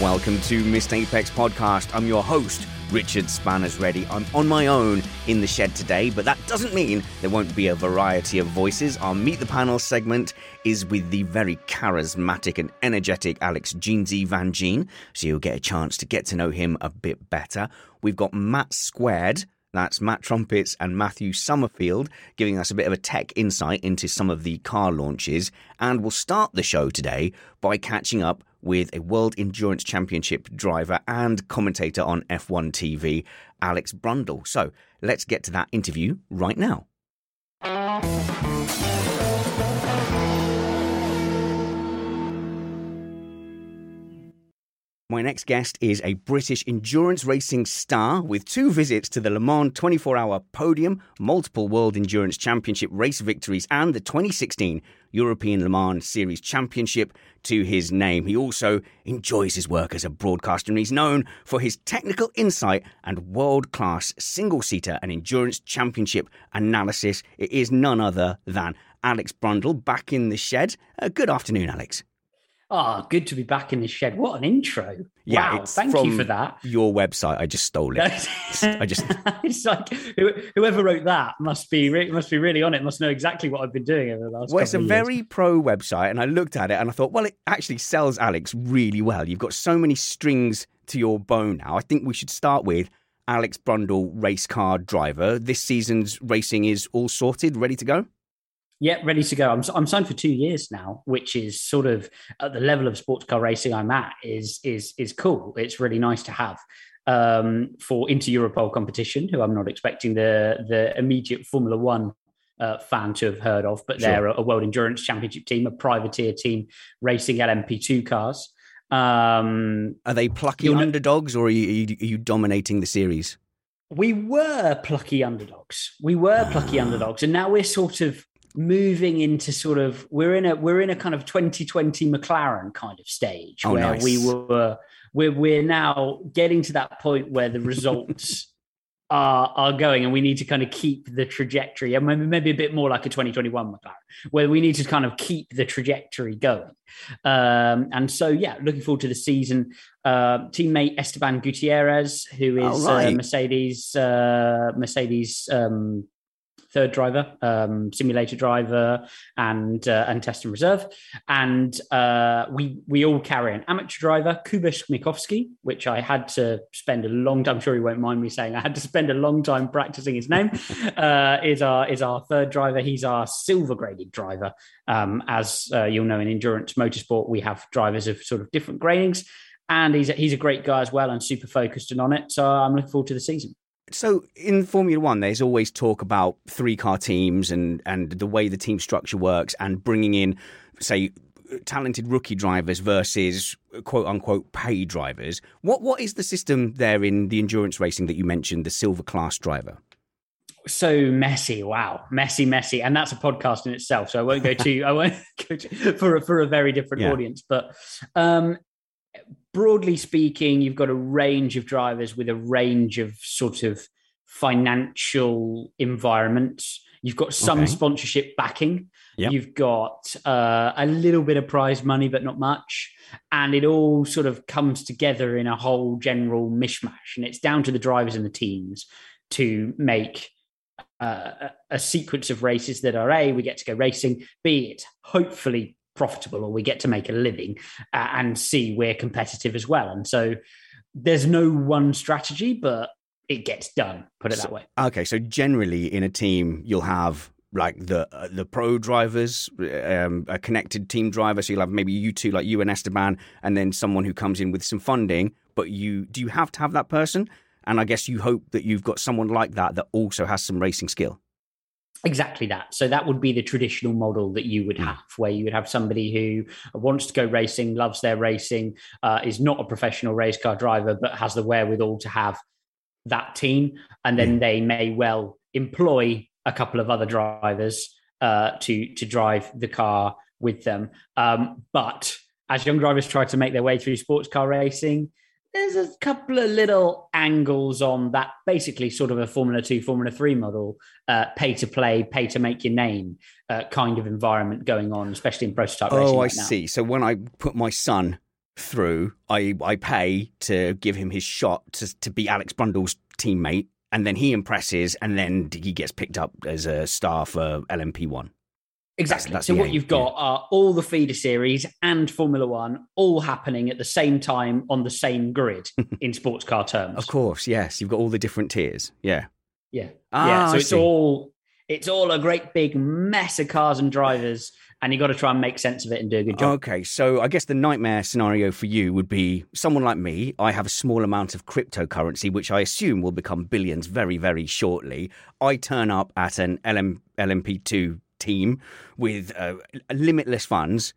Welcome to Missed Apex Podcast. I'm your host, Richard Spanners-Ready. I'm on my own in the shed today, but that doesn't mean there won't be a variety of voices. Our Meet the Panel segment is with the very charismatic and energetic Alex Jansen van Geen, so you'll get a chance to get to know him a bit better. We've got Matt Squared. That's Matt Trumpets and Matthew Summerfield giving us a bit of a tech insight into some of the car launches. And we'll start the show today by catching up with a World Endurance Championship driver and commentator on F1 TV, Alex Brundle. So let's get to that interview right now. My next guest is a British endurance racing star with two visits to the Le Mans 24-hour podium, multiple World Endurance Championship race victories and the 2016 European Le Mans Series Championship to his name. He also enjoys his work as a broadcaster and he's known for his technical insight and world-class single-seater and endurance championship analysis. It is none other than Alex Brundle back in the shed. Good afternoon, Alex. Ah, oh, good to be back in the shed. What an intro. Yeah, wow, thank you for that. Your website, I just stole it. It's like whoever wrote that must be really on it, must know exactly what I've been doing over the last couple of years. Well, it's a very pro website, and I looked at it and I thought, well, it actually sells Alex really well. You've got so many strings to your bow now. I think we should start with Alex Brundle, race car driver. This season's racing is all sorted, ready to go? Yeah, ready to go. I'm signed for 2 years now, which is sort of at the level of sports car racing I'm at is cool. It's really nice to have for inter-Europol competition, who I'm not expecting the immediate Formula One fan to have heard of, but they're a World Endurance Championship team, a privateer team racing LMP2 cars. Are they plucky underdogs or are you dominating the series? We were plucky underdogs. And now we're sort of moving into sort of we're in a kind of 2020 McLaren kind of stage where nice. we're now getting to that point where the results are going and we need to kind of keep the trajectory, and maybe a bit more like a 2021 McLaren where we need to kind of keep the trajectory going. And so yeah, looking forward to the season. Teammate Esteban Gutierrez, who is Mercedes third driver, simulator driver, and test and reserve. And we all carry an amateur driver, Kubush Mikowski, which I had to spend a long time, I'm sure he won't mind me saying, I had to spend a long time practicing his name, is our third driver. He's our silver graded driver. As you'll know, in endurance motorsport, we have drivers of sort of different gradings. And he's a great guy as well and super focused and on it. So I'm looking forward to the season. So in Formula One, there's always talk about three-car teams and the way the team structure works and bringing in, say, talented rookie drivers versus quote unquote pay drivers. What is the system there in the endurance racing that you mentioned, the silver class driver? So messy, wow, messy, and that's a podcast in itself. So I won't go too, for a very different audience. But broadly speaking, you've got a range of drivers with a range of sort of financial environments. You've got some sponsorship backing. Yep. You've got a little bit of prize money, but not much. And it all sort of comes together in a whole general mishmash. And it's down to the drivers and the teams to make a sequence of races that are, A, we get to go racing, B, it's hopefully profitable, or we get to make a living, and C, we're competitive as well. And so there's no one strategy, but it gets done, put it that way. Okay, so generally in a team, you'll have like the pro drivers, a connected team driver, so you'll have maybe you two, like you and Esteban, and then someone who comes in with some funding, but do you have to have that person? And I guess you hope that you've got someone like that also has some racing skill. Exactly that. So that would be the traditional model that you would have, where you would have somebody who wants to go racing, loves their racing, is not a professional race car driver, but has the wherewithal to have that team. And then they may well employ a couple of other drivers to drive the car with them. But as young drivers try to make their way through sports car racing, there's a couple of little angles on that, basically sort of a Formula 2, Formula 3 model, pay to play, pay to make your name kind of environment going on, especially in prototype racing. Oh, I see. So when I put my son through, I pay to give him his shot to be Alex Brundle's teammate, and then he impresses, and then he gets picked up as a star for LMP1. Exactly. That's so what you've got are all the feeder series and Formula One all happening at the same time on the same grid in sports car terms. Of course, yes. You've got all the different tiers. Yeah. Yeah. Ah, yeah. So it's all a great big mess of cars and drivers, and you've got to try and make sense of it and do a good job. Okay. So I guess the nightmare scenario for you would be someone like me. I have a small amount of cryptocurrency, which I assume will become billions very, very shortly. I turn up at an LMP2 team with limitless funds,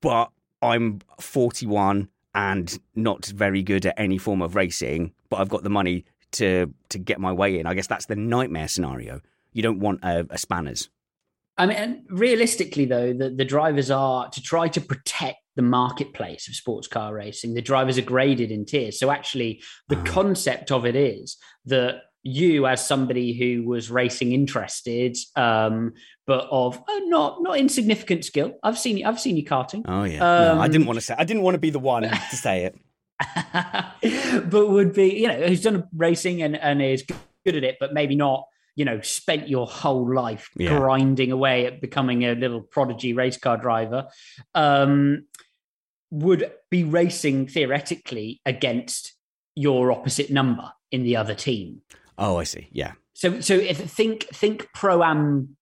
but I'm 41 and not very good at any form of racing, but I've got the money to get my way in. I guess that's the nightmare scenario. You don't want a Spanners. I mean, realistically, though, the drivers are to try to protect the marketplace of sports car racing. The drivers are graded in tiers. So actually, the concept of it is that you, as somebody who was racing interested, but of not insignificant skill. I've seen you karting. Oh yeah, no, I didn't want to be the one to say it, but would be, you know, who's done racing and is good at it, but maybe not, you know, spent your whole life grinding away at becoming a little prodigy race car driver, would be racing theoretically against your opposite number in the other team. Oh, I see. Yeah. So if think pro-am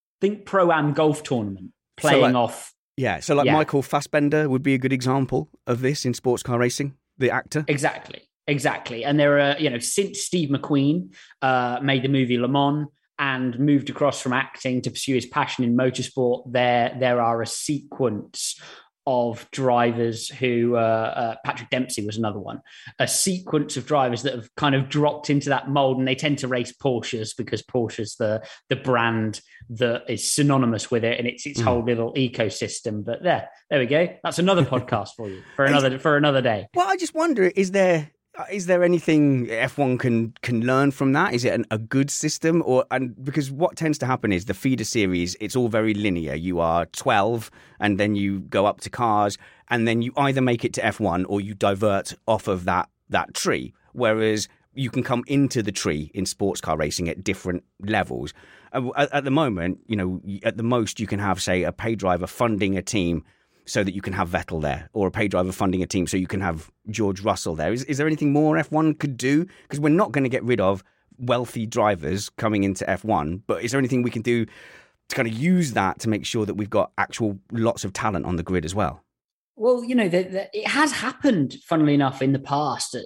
golf tournament playing off. Yeah. So Michael Fassbender would be a good example of this in sports car racing, the actor. Exactly. And there are, you know, since Steve McQueen made the movie Le Mans and moved across from acting to pursue his passion in motorsport, there are a sequence of drivers who, Patrick Dempsey was another one, a sequence of drivers that have kind of dropped into that mold, and they tend to race Porsches because Porsche's the brand that is synonymous with it, and it's its whole little ecosystem. But there we go. That's another podcast for you for another day. Well, I just wonder, is there anything F1 can learn from that? Is it a good system? Because what tends to happen is the feeder series, it's all very linear. You are 12 and then you go up to cars, and then you either make it to F1 or you divert off of that tree. Whereas you can come into the tree in sports car racing at different levels. At the moment, you know, at the most you can have, say, a pay driver funding a team so that you can have Vettel there, or a pay driver funding a team so you can have George Russell there. Is there anything more F1 could do? Because we're not going to get rid of wealthy drivers coming into F1, but is there anything we can do to kind of use that to make sure that we've got actual lots of talent on the grid as well? Well, you know, it has happened, funnily enough, in the past,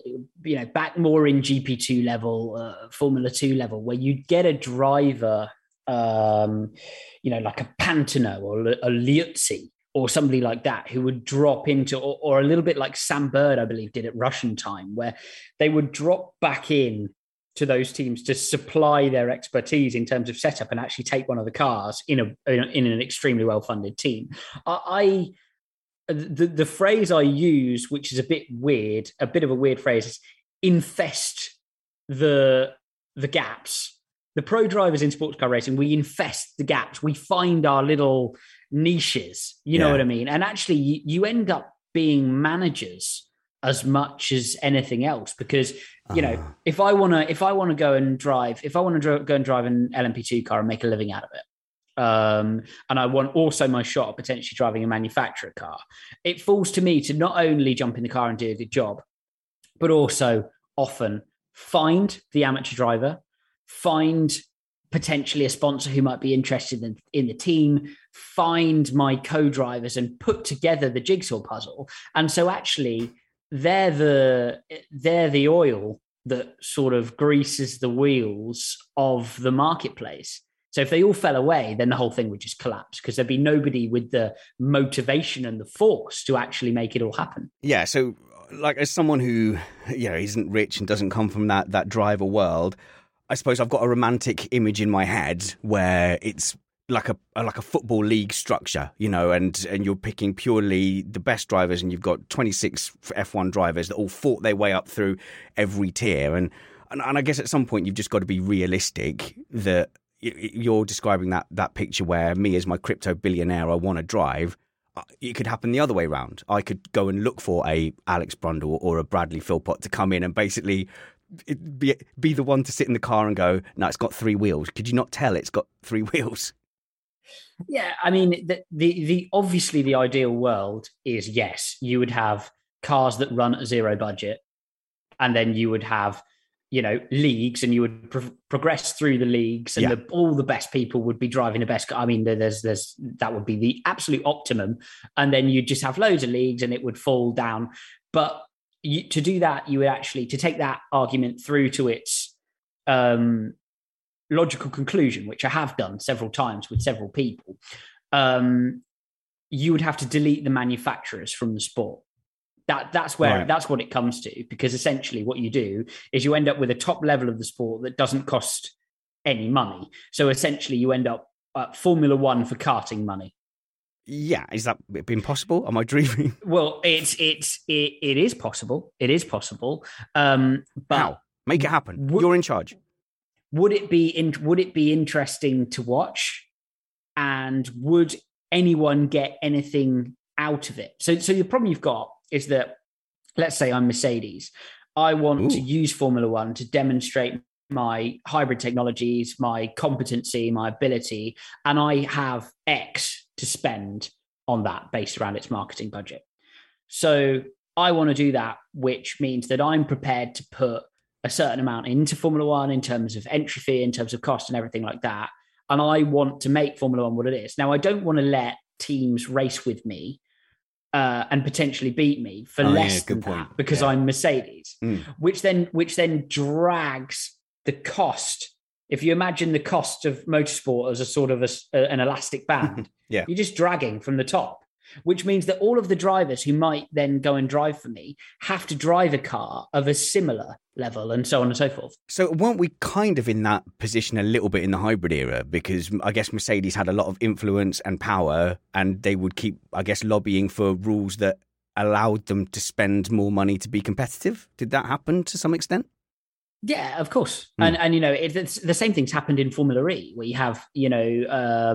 you know, back more in GP2 level, Formula 2 level, where you'd get a driver, you know, like a Pantano or a Liuzzi, or somebody like that who would drop into, or a little bit like Sam Bird, I believe, did at Russian time, where they would drop back in to those teams to supply their expertise in terms of setup and actually take one of the cars in an extremely well-funded team. The phrase I use, which is a bit of a weird phrase, is infest the gaps. The pro drivers in sports car racing, we infest the gaps. We find our little niches, you know what I mean? And actually you end up being managers as much as anything else, because, you know, if I want to go and drive an LMP2 car and make a living out of it, and I want also my shot at potentially driving a manufacturer car, it falls to me to not only jump in the car and do a good job, but also often find the amateur driver, find potentially a sponsor who might be interested in the team, find my co-drivers and put together the jigsaw puzzle. And so actually they're the oil that sort of greases the wheels of the marketplace. So if they all fell away, then the whole thing would just collapse, because there'd be nobody with the motivation and the force to actually make it all happen. Yeah. So like, as someone who, you know, isn't rich and doesn't come from that driver world, I suppose I've got a romantic image in my head where it's like a football league structure, you know, and you're picking purely the best drivers, and you've got 26 F1 drivers that all fought their way up through every tier. And I guess at some point you've just got to be realistic that you're describing that picture where me as my crypto billionaire, I want to drive. It could happen the other way around. I could go and look for a Alex Brundle or a Bradley Philpott to come in and basically be the one to sit in the car and go, no, it's got three wheels. Could you not tell it's got three wheels? Yeah, I mean, the obviously the ideal world is, yes, you would have cars that run at zero budget, and then you would have, you know, leagues, and you would progress through the leagues, and all the best people would be driving the best car. I mean, there's that would be the absolute optimum, and then you'd just have loads of leagues, and it would fall down. But to do that, you would actually, to take that argument through to its logical conclusion, which I have done several times with several people, you would have to delete the manufacturers from the sport. That's what it comes to, because essentially what you do is you end up with a top level of the sport that doesn't cost any money. So essentially you end up at Formula One for karting money. Yeah, is that been possible? Am I dreaming? Well, it is possible. It is possible. But how? Make it happen. You're in charge. Would it be interesting to watch, and would anyone get anything out of it? So the problem you've got is that, let's say I'm Mercedes, I want to use Formula One to demonstrate my hybrid technologies, my competency, my ability, and I have X to spend on that based around its marketing budget. So I want to do that, which means that I'm prepared to put a certain amount into Formula One in terms of entry fee, in terms of cost and everything like that. And I want to make Formula One what it is. Now, I don't want to let teams race with me and potentially beat me for less than that because I'm Mercedes, which then drags the cost. If you imagine the cost of motorsport as a sort of an elastic band, you're just dragging from the top, which means that all of the drivers who might then go and drive for me have to drive a car of a similar level, and so on and so forth. So weren't we kind of in that position a little bit in the hybrid era? Because I guess Mercedes had a lot of influence and power, and they would keep, I guess, lobbying for rules that allowed them to spend more money to be competitive. Did that happen to some extent? Yeah, of course. And you know, it's the same thing's happened in Formula E, where you have, you know,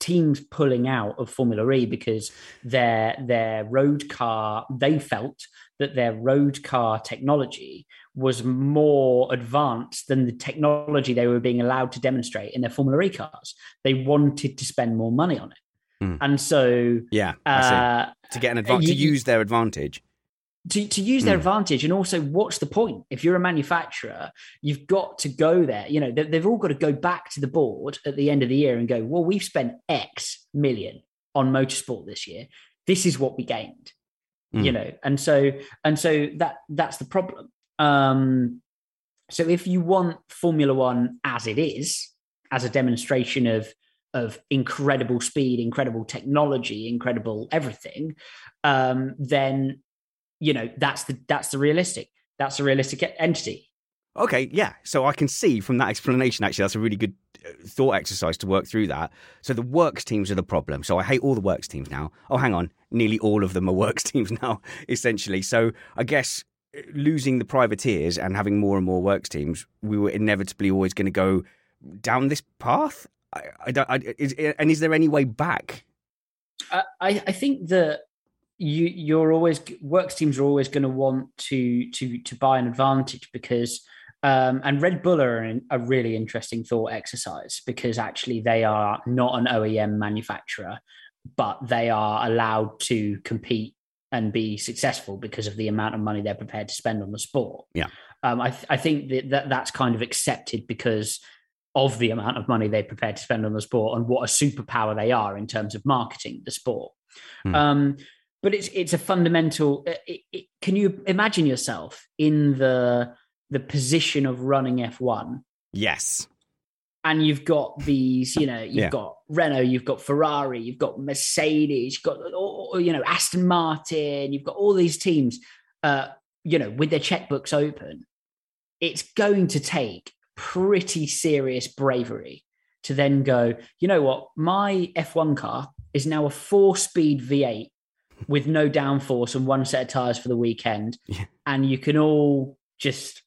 teams pulling out of Formula E because they felt that their road car technology was more advanced than the technology they were being allowed to demonstrate in their Formula E cars. They wanted to spend more money on it. And so... yeah, to get an advantage, to use their advantage. To use their advantage, and also, what's the point? If you're a manufacturer, you've got to go there. You know, they've all got to go back to the board at the end of the year and go, well, we've spent X million on motorsport this year. This is what we gained, you know? And so that's the problem. So if you want Formula One as it is, as a demonstration of of incredible speed, incredible technology, incredible everything, then, you know, that's the realistic entity. Okay, yeah. So I can see from that explanation, actually, that's a really good thought exercise to work through that. So the works teams are the problem. So I hate all the works teams now. Oh, hang on. Nearly all of them are works teams now, essentially. So I guess losing the privateers and having more and more works teams, we were inevitably always going to go down this path. And is there any way back? I think that you're always, works teams are always going to want to buy an advantage because, and Red Bull are a really interesting thought exercise because actually they are not an OEM manufacturer, but they are allowed to compete and be successful because of the amount of money they're prepared to spend on the sport. Yeah. I think that that's kind of accepted because of the amount of money they're prepared to spend on the sport and what a superpower they are in terms of marketing the sport. Mm. But it's a fundamental. Can you imagine yourself in the position of running F1? Yes. And you've got these, you know, got Renault, you've got Ferrari, you've got Mercedes, you've got, you know, Aston Martin, you've got all these teams, you know, with their checkbooks open. It's going to take pretty serious bravery to then go, you know what, my F1 car is now a 4-speed V8 with no downforce and one set of tyres for the weekend. Yeah. And you can all just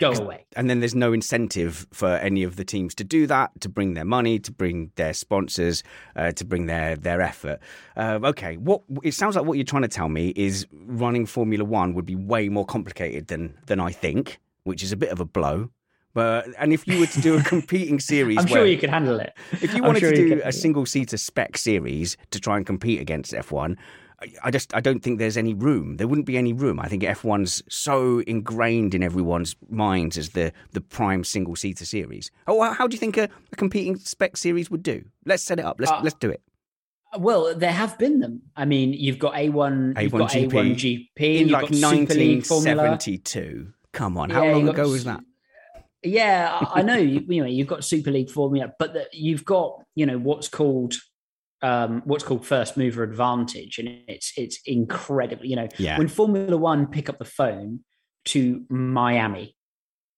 go away. And then there's no incentive for any of the teams to do that, to bring their money, to bring their sponsors, to bring their effort. Okay, what it sounds like what you're trying to tell me is running Formula One would be way more complicated than I think, which is a bit of a blow. But and if you were to do a competing series, I'm sure you could handle it. If you wanted to do a single-seater spec series to try and compete against F1, I don't think there's any room. There wouldn't be any room. I think F1's so ingrained in everyone's minds as the prime single-seater series. Oh, how do you think a competing spec series would do? Let's set it up. Let's do it. Well, there have been them. I mean, you've got A1 you've got GP, A1 GP in like 1972. Come on, how long ago was that? Yeah, I know. You know, you've got Super League Formula, but you've got, you know, what's called first mover advantage, and it's incredible. You know, when Formula One pick up the phone to Miami,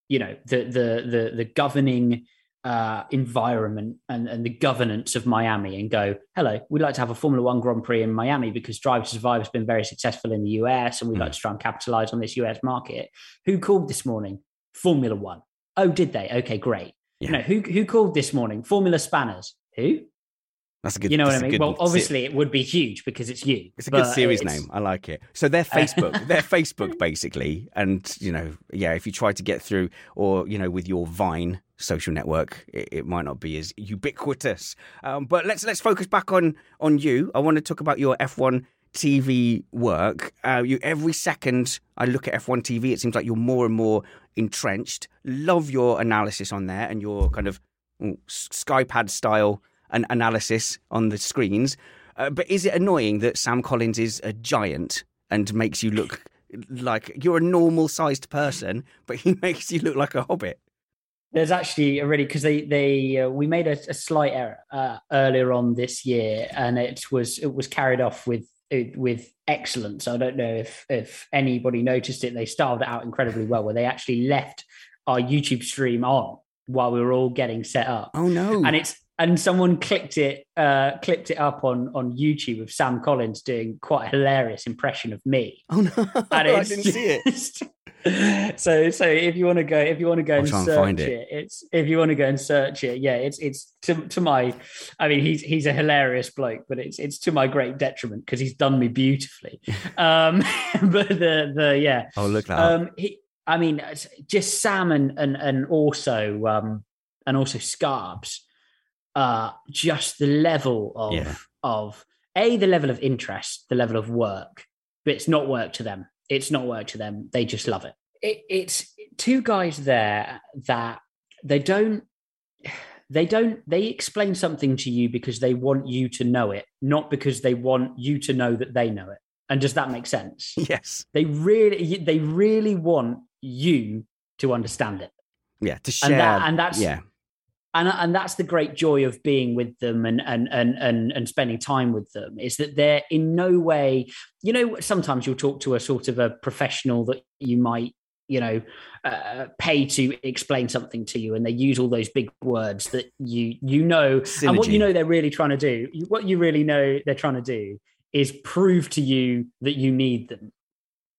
you know, the governing environment and the governance of Miami, and go, hello, we'd like to have a Formula One Grand Prix in Miami because Drive to Survive has been very successful in the US, and we'd like to try and capitalize on this US market. Who called this morning? Formula One. Oh, did they? Okay, great. Yeah. You know, who called this morning? Formula Spanners. Who? That's a good. You know what I mean? Well, obviously it would be huge because it's you. It's a good series name. I like it. So they're Facebook basically. And, you know, yeah, if you try to get through or, you know, with your Vine social network, it might not be as ubiquitous. But let's focus back on you. I want to talk about your F1 TV work. Every second I look at F1 TV, it seems like you're more and more entrenched. Love your analysis on there and your kind of Skypad style and analysis on the screens. But is it annoying that Sam Collins is a giant and makes you look like you're a normal sized person, but he makes you look like a hobbit? There's actually already, because we made a slight error earlier on this year, and it was carried off with excellence. I don't know if anybody noticed it. They styled it out incredibly well, where they actually left our YouTube stream on while we were all getting set up. Oh no. And someone clipped it up on YouTube of Sam Collins doing quite a hilarious impression of me. Oh no. And I didn't see it. So if you want to go and search it, it's to my, I mean, he's a hilarious bloke, but it's to my great detriment because he's done me beautifully. But yeah. Oh, look that up. I mean, just Sam and also Scarbs. Just the level of the level of interest, the level of work, but it's not work to them. It's not work to them. They just love it. It's two guys there that they explain something to you because they want you to know it, not because they want you to know that they know it. And does that make sense? Yes. They really want you to understand it. Yeah. To share. And that's And that's the great joy of being with them and spending time with them, is that they're in no way, you know, sometimes you'll talk to a sort of a professional that you might, you know, pay to explain something to you, and they use all those big words that you know, synergy. And what you know they're really trying to do, what you really know they're trying to do is prove to you that you need them.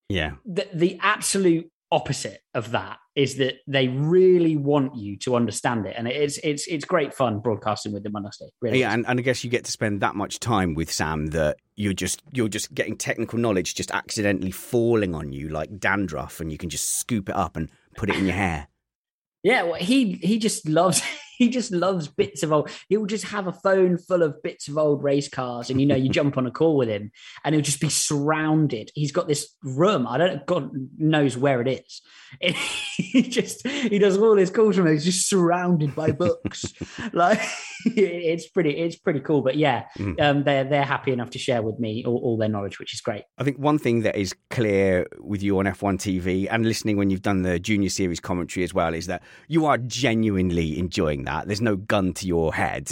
Yeah. The absolute opposite of that is that they really want you to understand it, and it's great fun broadcasting with them, honestly. Really. Yeah, and I guess you get to spend that much time with Sam that you're just getting technical knowledge just accidentally falling on you like dandruff, and you can just scoop it up and put it in your hair. Yeah, well, he just loves bits of old. He'll just have a phone full of bits of old race cars, and you know, you jump on a call with him, and he'll just be surrounded. He's got this room. God knows where it is. He does all his calls from it. He's just surrounded by books. Like it's pretty cool. But yeah, they're happy enough to share with me all their knowledge, which is great. I think one thing that is clear with you on F1 TV and listening when you've done the junior series commentary as well is that you are genuinely enjoying that. There's no gun to your head.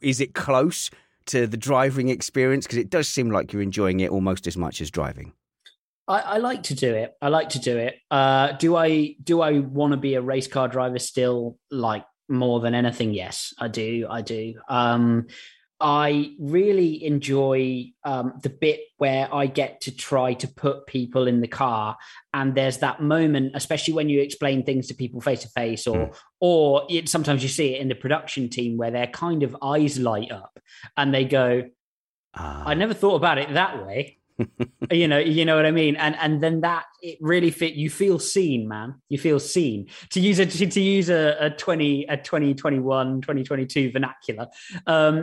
Is it close to the driving experience? Because it does seem like you're enjoying it almost as much as driving. I like to do it. Do I want to be a race car driver still? Like, more than anything, yes, I do. I really enjoy the bit where I get to try to put people in the car, and there's that moment, especially when you explain things to people face to face, or sometimes you see it in the production team where their kind of eyes light up and they go, "I never thought about it that way." You know what I mean? And then that it really fit. You feel seen, man. You feel seen. To use a 2021, 2022 vernacular.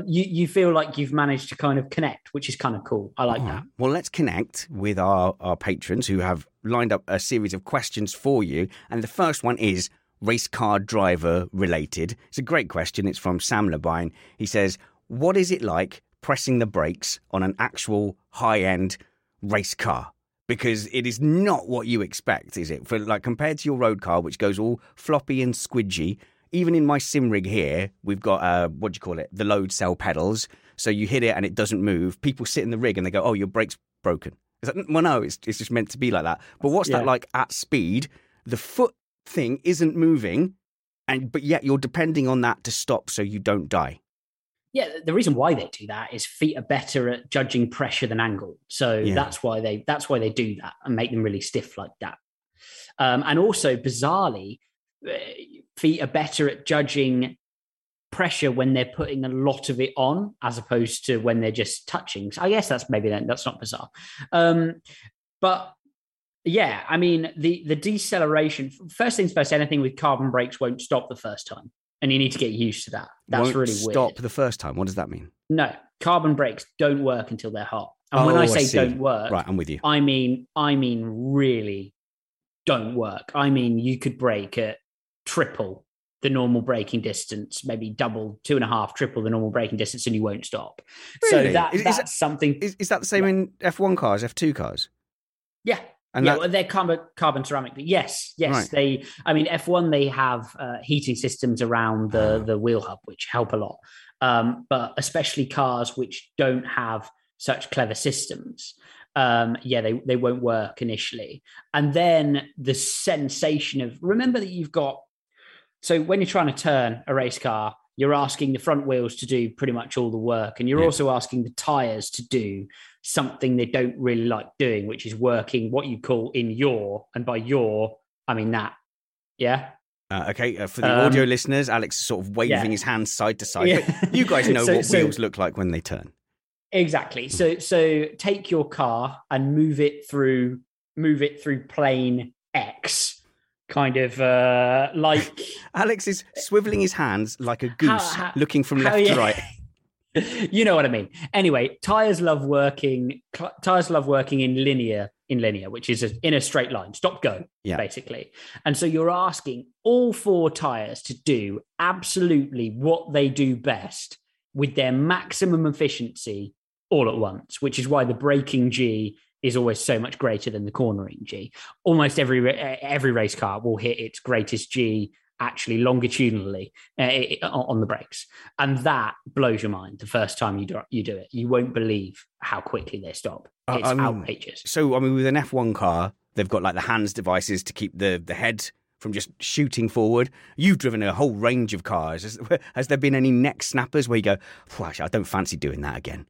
You feel like you've managed to kind of connect, which is kind of cool. I like that. Well, let's connect with our patrons who have lined up a series of questions for you. And the first one is race car driver related. It's a great question. It's from Sam Labine. He says, "What is it like pressing the brakes on an actual high-end race car? Because it is not what you expect, is it? For like, compared to your road car, which goes all floppy and squidgy, even in my sim rig here, we've got, the load cell pedals. So you hit it and it doesn't move. People sit in the rig and they go, "Oh, your brake's broken." It's like, well, no, it's just meant to be like that. But what's that like at speed? The foot thing isn't moving, but yet you're depending on that to stop so you don't die. Yeah, the reason why they do that is feet are better at judging pressure than angle, so that's why they do that and make them really stiff like that. And also, bizarrely, feet are better at judging pressure when they're putting a lot of it on, as opposed to when they're just touching. So I guess that's not bizarre, but. Yeah, I mean the deceleration. First things first, anything with carbon brakes won't stop the first time. And you need to get used to that. That's won't really weird. Stop the first time. What does that mean? No, carbon brakes don't work until they're hot. And when I say don't work, right, I'm with you. I mean, really don't work. I mean, you could brake at triple the normal braking distance, maybe double, 2.5, triple the normal braking distance, and you won't stop. Really? So that's something. Is that the same in F1 cars, F2 cars? Yeah. And well, they're carbon ceramic, but yes, right. They. I mean, F1 they have heating systems around the wheel hub, which help a lot. But especially cars which don't have such clever systems, they won't work initially. And then the sensation of remember that you've got. So when you're trying to turn a race car, you're asking the front wheels to do pretty much all the work, and you're also asking the tires to do something they don't really like doing, which is working what you call in yaw, and by yaw, I mean that. Yeah. For the audio listeners, Alex is sort of waving his hand side to side. Yeah. But you guys know what wheels look like when they turn. Exactly. So take your car and move it through plane X. Kind of like Alex is swiveling his hands like a goose, looking from left to right. You know what I mean. Anyway, tires love working. Tires love working in linear, which is in a straight line, stop go, basically. And so you're asking all four tires to do absolutely what they do best with their maximum efficiency all at once, which is why the braking G is always so much greater than the cornering G. Almost every race car will hit its greatest G actually longitudinally on the brakes. And that blows your mind the first time you do it. You won't believe how quickly they stop. It's outrageous. So, I mean, with an F1 car, they've got like the hands devices to keep the head from just shooting forward. You've driven a whole range of cars. Has there been any neck snappers where you go, actually, I don't fancy doing that again?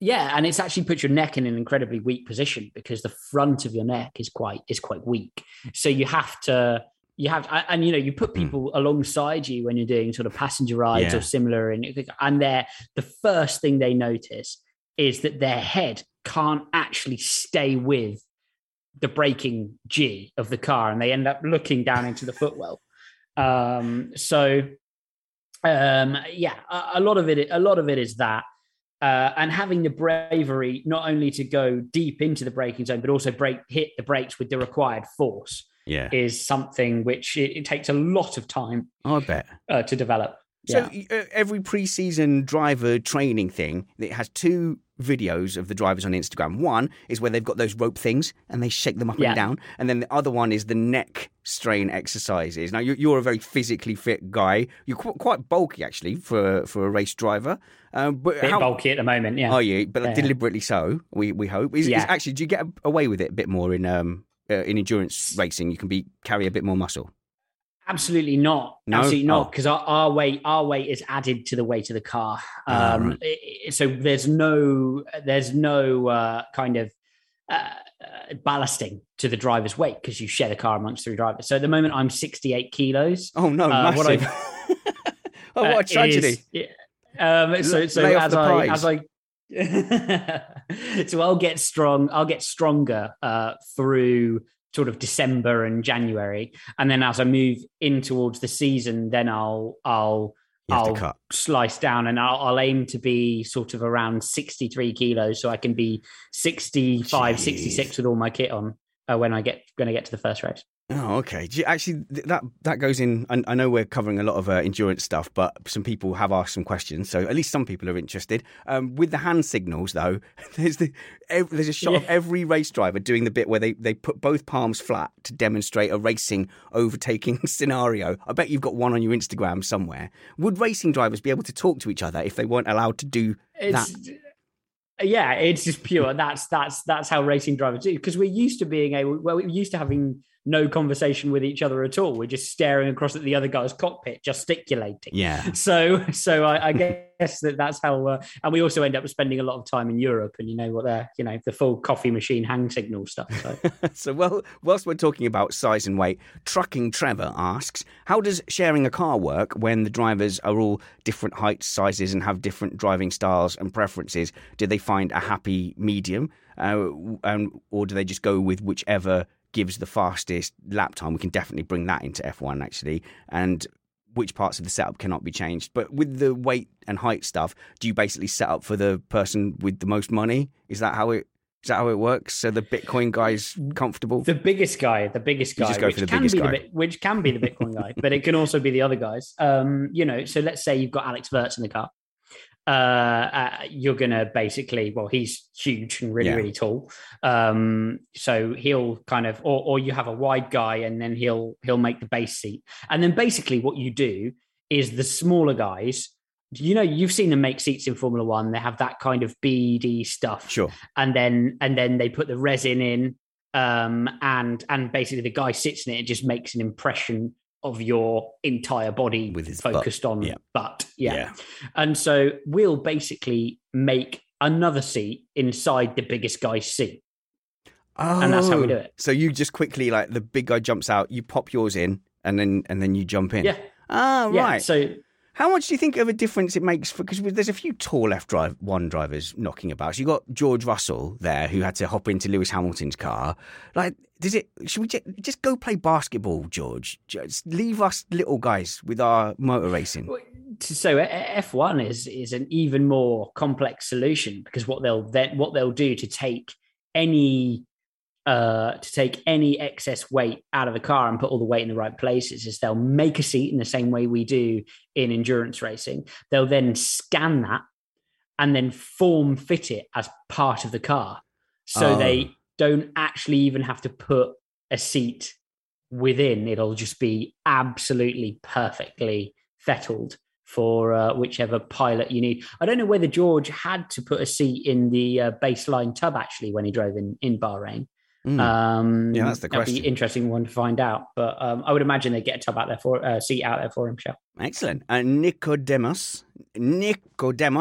Yeah, and it's actually put your neck in an incredibly weak position because the front of your neck is quite weak. So you have to, you put people alongside you when you're doing sort of passenger rides or similar, and the first thing they notice is that their head can't actually stay with the braking G of the car, and they end up looking down into the footwell. A lot of it is that. And having the bravery not only to go deep into the braking zone, but also hit the brakes with the required force is something which it takes a lot of time, I bet, to develop. So every pre-season driver training thing, it has two videos of the drivers on Instagram. One is where they've got those rope things and they shake them up and down. And then the other one is the neck strain exercises. Now, you're a very physically fit guy. You're quite bulky, actually, for a race driver. Bit bulky at the moment, yeah. Are you? But deliberately so, we hope. Actually, do you get away with it a bit more in endurance racing? You can carry a bit more muscle. Absolutely not. No? Absolutely not, because our weight is added to the weight of the car. Right. So there's no kind of ballasting to the driver's weight because you share the car amongst three drivers. So at the moment, I'm 68 kilos. Oh, no, massive. What a tragedy. So I'll get stronger through sort of December and January, and then as I move in towards the season, then I'll slice down, and I'll aim to be sort of around 63 kilos, so I can be 65, 66 with all my kit on when I get to the first race. Oh, okay. Actually, that goes in. I know we're covering a lot of endurance stuff, but some people have asked some questions, so at least some people are interested. With the hand signals, though, there's a shot of every race driver doing the bit where they put both palms flat to demonstrate a racing overtaking scenario. I bet you've got one on your Instagram somewhere. Would racing drivers be able to talk to each other if they weren't allowed to do that? Yeah, it's just pure. That's how racing drivers do, because we're used to having no conversation with each other at all. We're just staring across at the other guy's cockpit, gesticulating. Yeah. So I guess that's how. And we also end up spending a lot of time in Europe, and you know what the full coffee machine hand signal stuff. So, whilst we're talking about size and weight, Trucking Trevor asks, how does sharing a car work when the drivers are all different heights, sizes, and have different driving styles and preferences? Do they find a happy medium, or do they just go with whichever gives the fastest lap time? We can definitely bring that into F1, actually, and which parts of the setup cannot be changed. But with the weight and height stuff, do you basically set up for the person with the most money? Is that how it works? So the Bitcoin guy's comfortable? The biggest guy, which can be the Bitcoin guy, but it can also be the other guys. So let's say you've got Alex Verts in the car. You're gonna he's huge and really really tall, so he'll kind of, or you have a wide guy and then he'll make the base seat, and then basically what you do is the smaller guys, you've seen them make seats in Formula One, they have that kind of BD stuff, sure, and then they put the resin in, and basically the guy sits in it, just makes an impression of your entire body with his focused butt. On butt. Yeah. And so we'll basically make another seat inside the biggest guy's seat. Oh, and that's how we do it. So you just quickly, like the big guy jumps out, you pop yours in and then you jump in. Yeah. Ah, right. Yeah, so how much do you think of a difference it makes? Because there's a few tall F1 drivers knocking about. So you got George Russell there, who had to hop into Lewis Hamilton's car. Like, should we just go play basketball, George? Just leave us little guys with our motor racing. So F1 is an even more complex solution, because what they'll do to take any excess weight out of the car and put all the weight in the right places is they'll make a seat in the same way we do in endurance racing. They'll then scan that and then form fit it as part of the car. So they don't actually even have to put a seat within, it'll just be absolutely perfectly fettled for whichever pilot you need. I don't know whether George had to put a seat in the baseline tub actually when he drove in Bahrain. Yeah, that's the question. That'd be an interesting one to find out. But I would imagine they get a tub out there for seat out there for him, Shell. Excellent. Nicodemus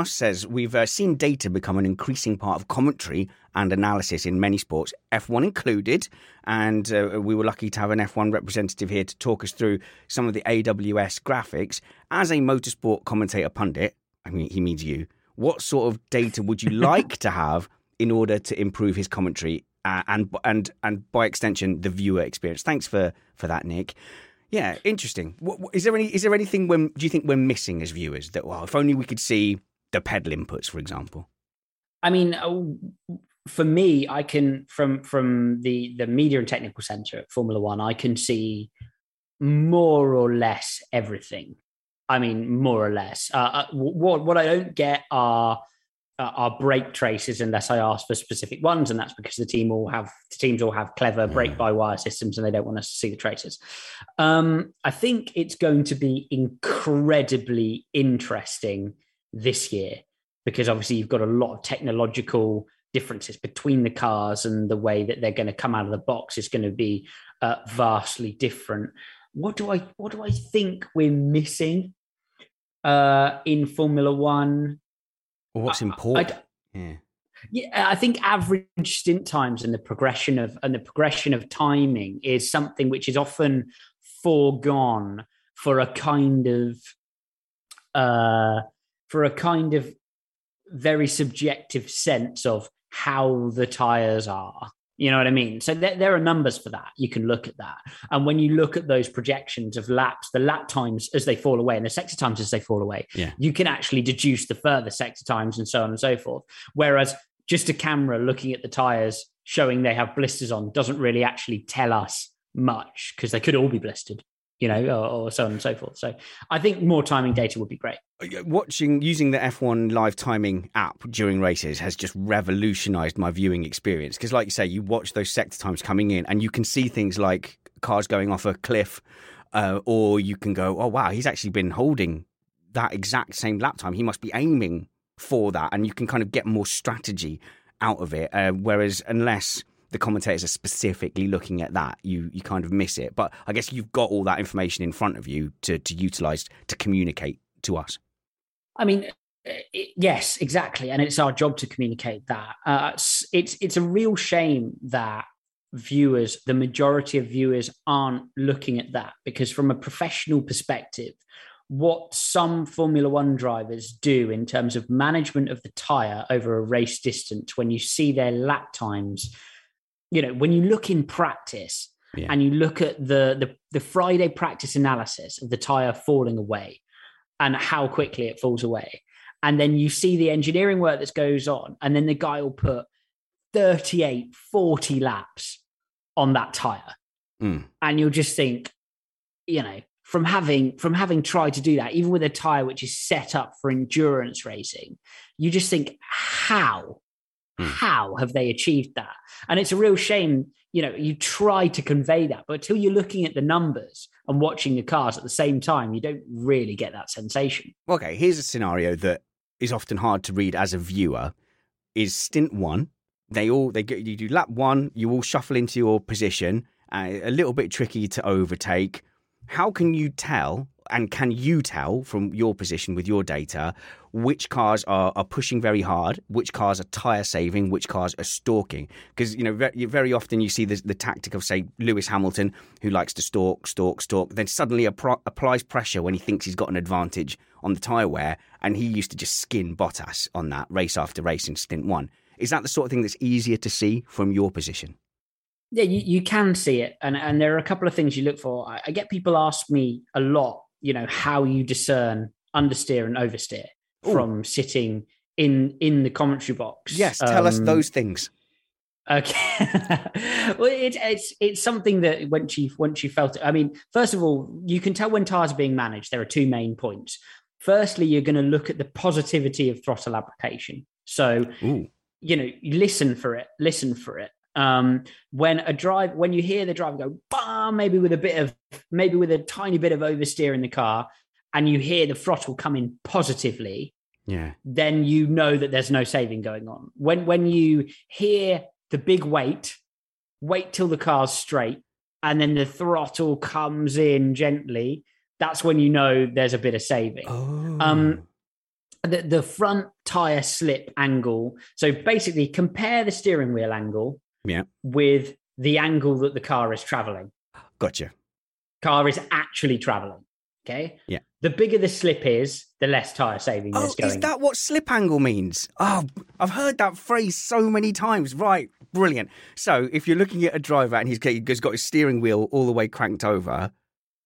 says we've seen data become an increasing part of commentary and analysis in many sports, F1 included. And we were lucky to have an F1 representative here to talk us through some of the AWS graphics. As a motorsport commentator pundit, I mean, he means you. What sort of data would you like to have in order to improve his commentary? And by extension, the viewer experience. Thanks for that, Nick. Yeah, interesting. Is there anything do you think we're missing as viewers that, well, if only we could see the pedal inputs, for example? I mean, for me, I can from the media and technical centre at Formula One, I can see more or less everything. I mean, more or less. What I don't get are brake traces unless I ask for specific ones, and that's because the teams all have clever brake by wire systems and they don't want us to see the traces. I think it's going to be incredibly interesting this year because obviously you've got a lot of technological differences between the cars, and the way that they're going to come out of the box is going to be vastly different. What do I think we're missing in Formula One? Well, what's important? I think average stint times and the progression of timing is something which is often foregone for a kind of very subjective sense of how the tires are. You know what I mean? So there are numbers for that. You can look at that. And when you look at those projections of laps, the lap times as they fall away and the sector times as they fall away, you can actually deduce the further sector times and so on and so forth. Whereas just a camera looking at the tires showing they have blisters on doesn't really actually tell us much because they could all be blistered, you know, or so on and so forth. So I think more timing data would be great. Using the F1 live timing app during races has just revolutionized my viewing experience. Because like you say, you watch those sector times coming in and you can see things like cars going off a cliff, or you can go, oh, wow, he's actually been holding that exact same lap time. He must be aiming for that. And you can kind of get more strategy out of it. Whereas unless the commentators are specifically looking at that, you kind of miss it. But I guess you've got all that information in front of you to utilize, to communicate to us. I mean, yes, exactly. And it's our job to communicate that. It's a real shame that viewers, the majority of viewers, aren't looking at that, because from a professional perspective, what some Formula One drivers do in terms of management of the tyre over a race distance, when you see their lap times, you know, when you look in practice and you look at the Friday practice analysis of the tyre falling away and how quickly it falls away, and then you see the engineering work that goes on, and then the guy will put 38, 40 laps on that tyre. And you'll just think, you know, from having tried to do that, even with a tyre which is set up for endurance racing, you just think, how have they achieved that? And it's a real shame, you know, you try to convey that, but until you're looking at the numbers and watching the cars at the same time, you don't really get that sensation. Okay, here's a scenario that is often hard to read as a viewer, is stint one. You do lap one, you all shuffle into your position, a little bit tricky to overtake. How can you tell, and can you tell from your position with your data, which cars are pushing very hard, which cars are tyre saving, which cars are stalking? Because, you know, very often you see the tactic of, say, Lewis Hamilton, who likes to stalk, then suddenly applies pressure when he thinks he's got an advantage on the tyre wear, and he used to just skin Bottas on that race after race in stint one. Is that the sort of thing that's easier to see from your position? Yeah, you can see it. And there are a couple of things you look for. I get people ask me a lot, you know, how you discern understeer and oversteer from sitting in the commentary box. Yes, tell us those things. Okay. Well, it's something that once you felt it, I mean, first of all, you can tell when tires are being managed. There are two main points. Firstly, you're going to look at the positivity of throttle application. So, you know, listen for it. When you hear the driver go, bah, maybe with a tiny bit of oversteer in the car, and you hear the throttle come in positively, then you know that there's no saving going on. When you hear the big wait till the car's straight, and then the throttle comes in gently, that's when you know there's a bit of saving. Oh. The front tire slip angle. So basically compare the steering wheel angle with the angle that the car is traveling. Gotcha. Car is actually traveling. Okay. Yeah. The bigger the slip is, the less tire saving there's going. Is that what slip angle means? Oh, I've heard that phrase so many times. Right. Brilliant. So if you're looking at a driver and he's got his steering wheel all the way cranked over,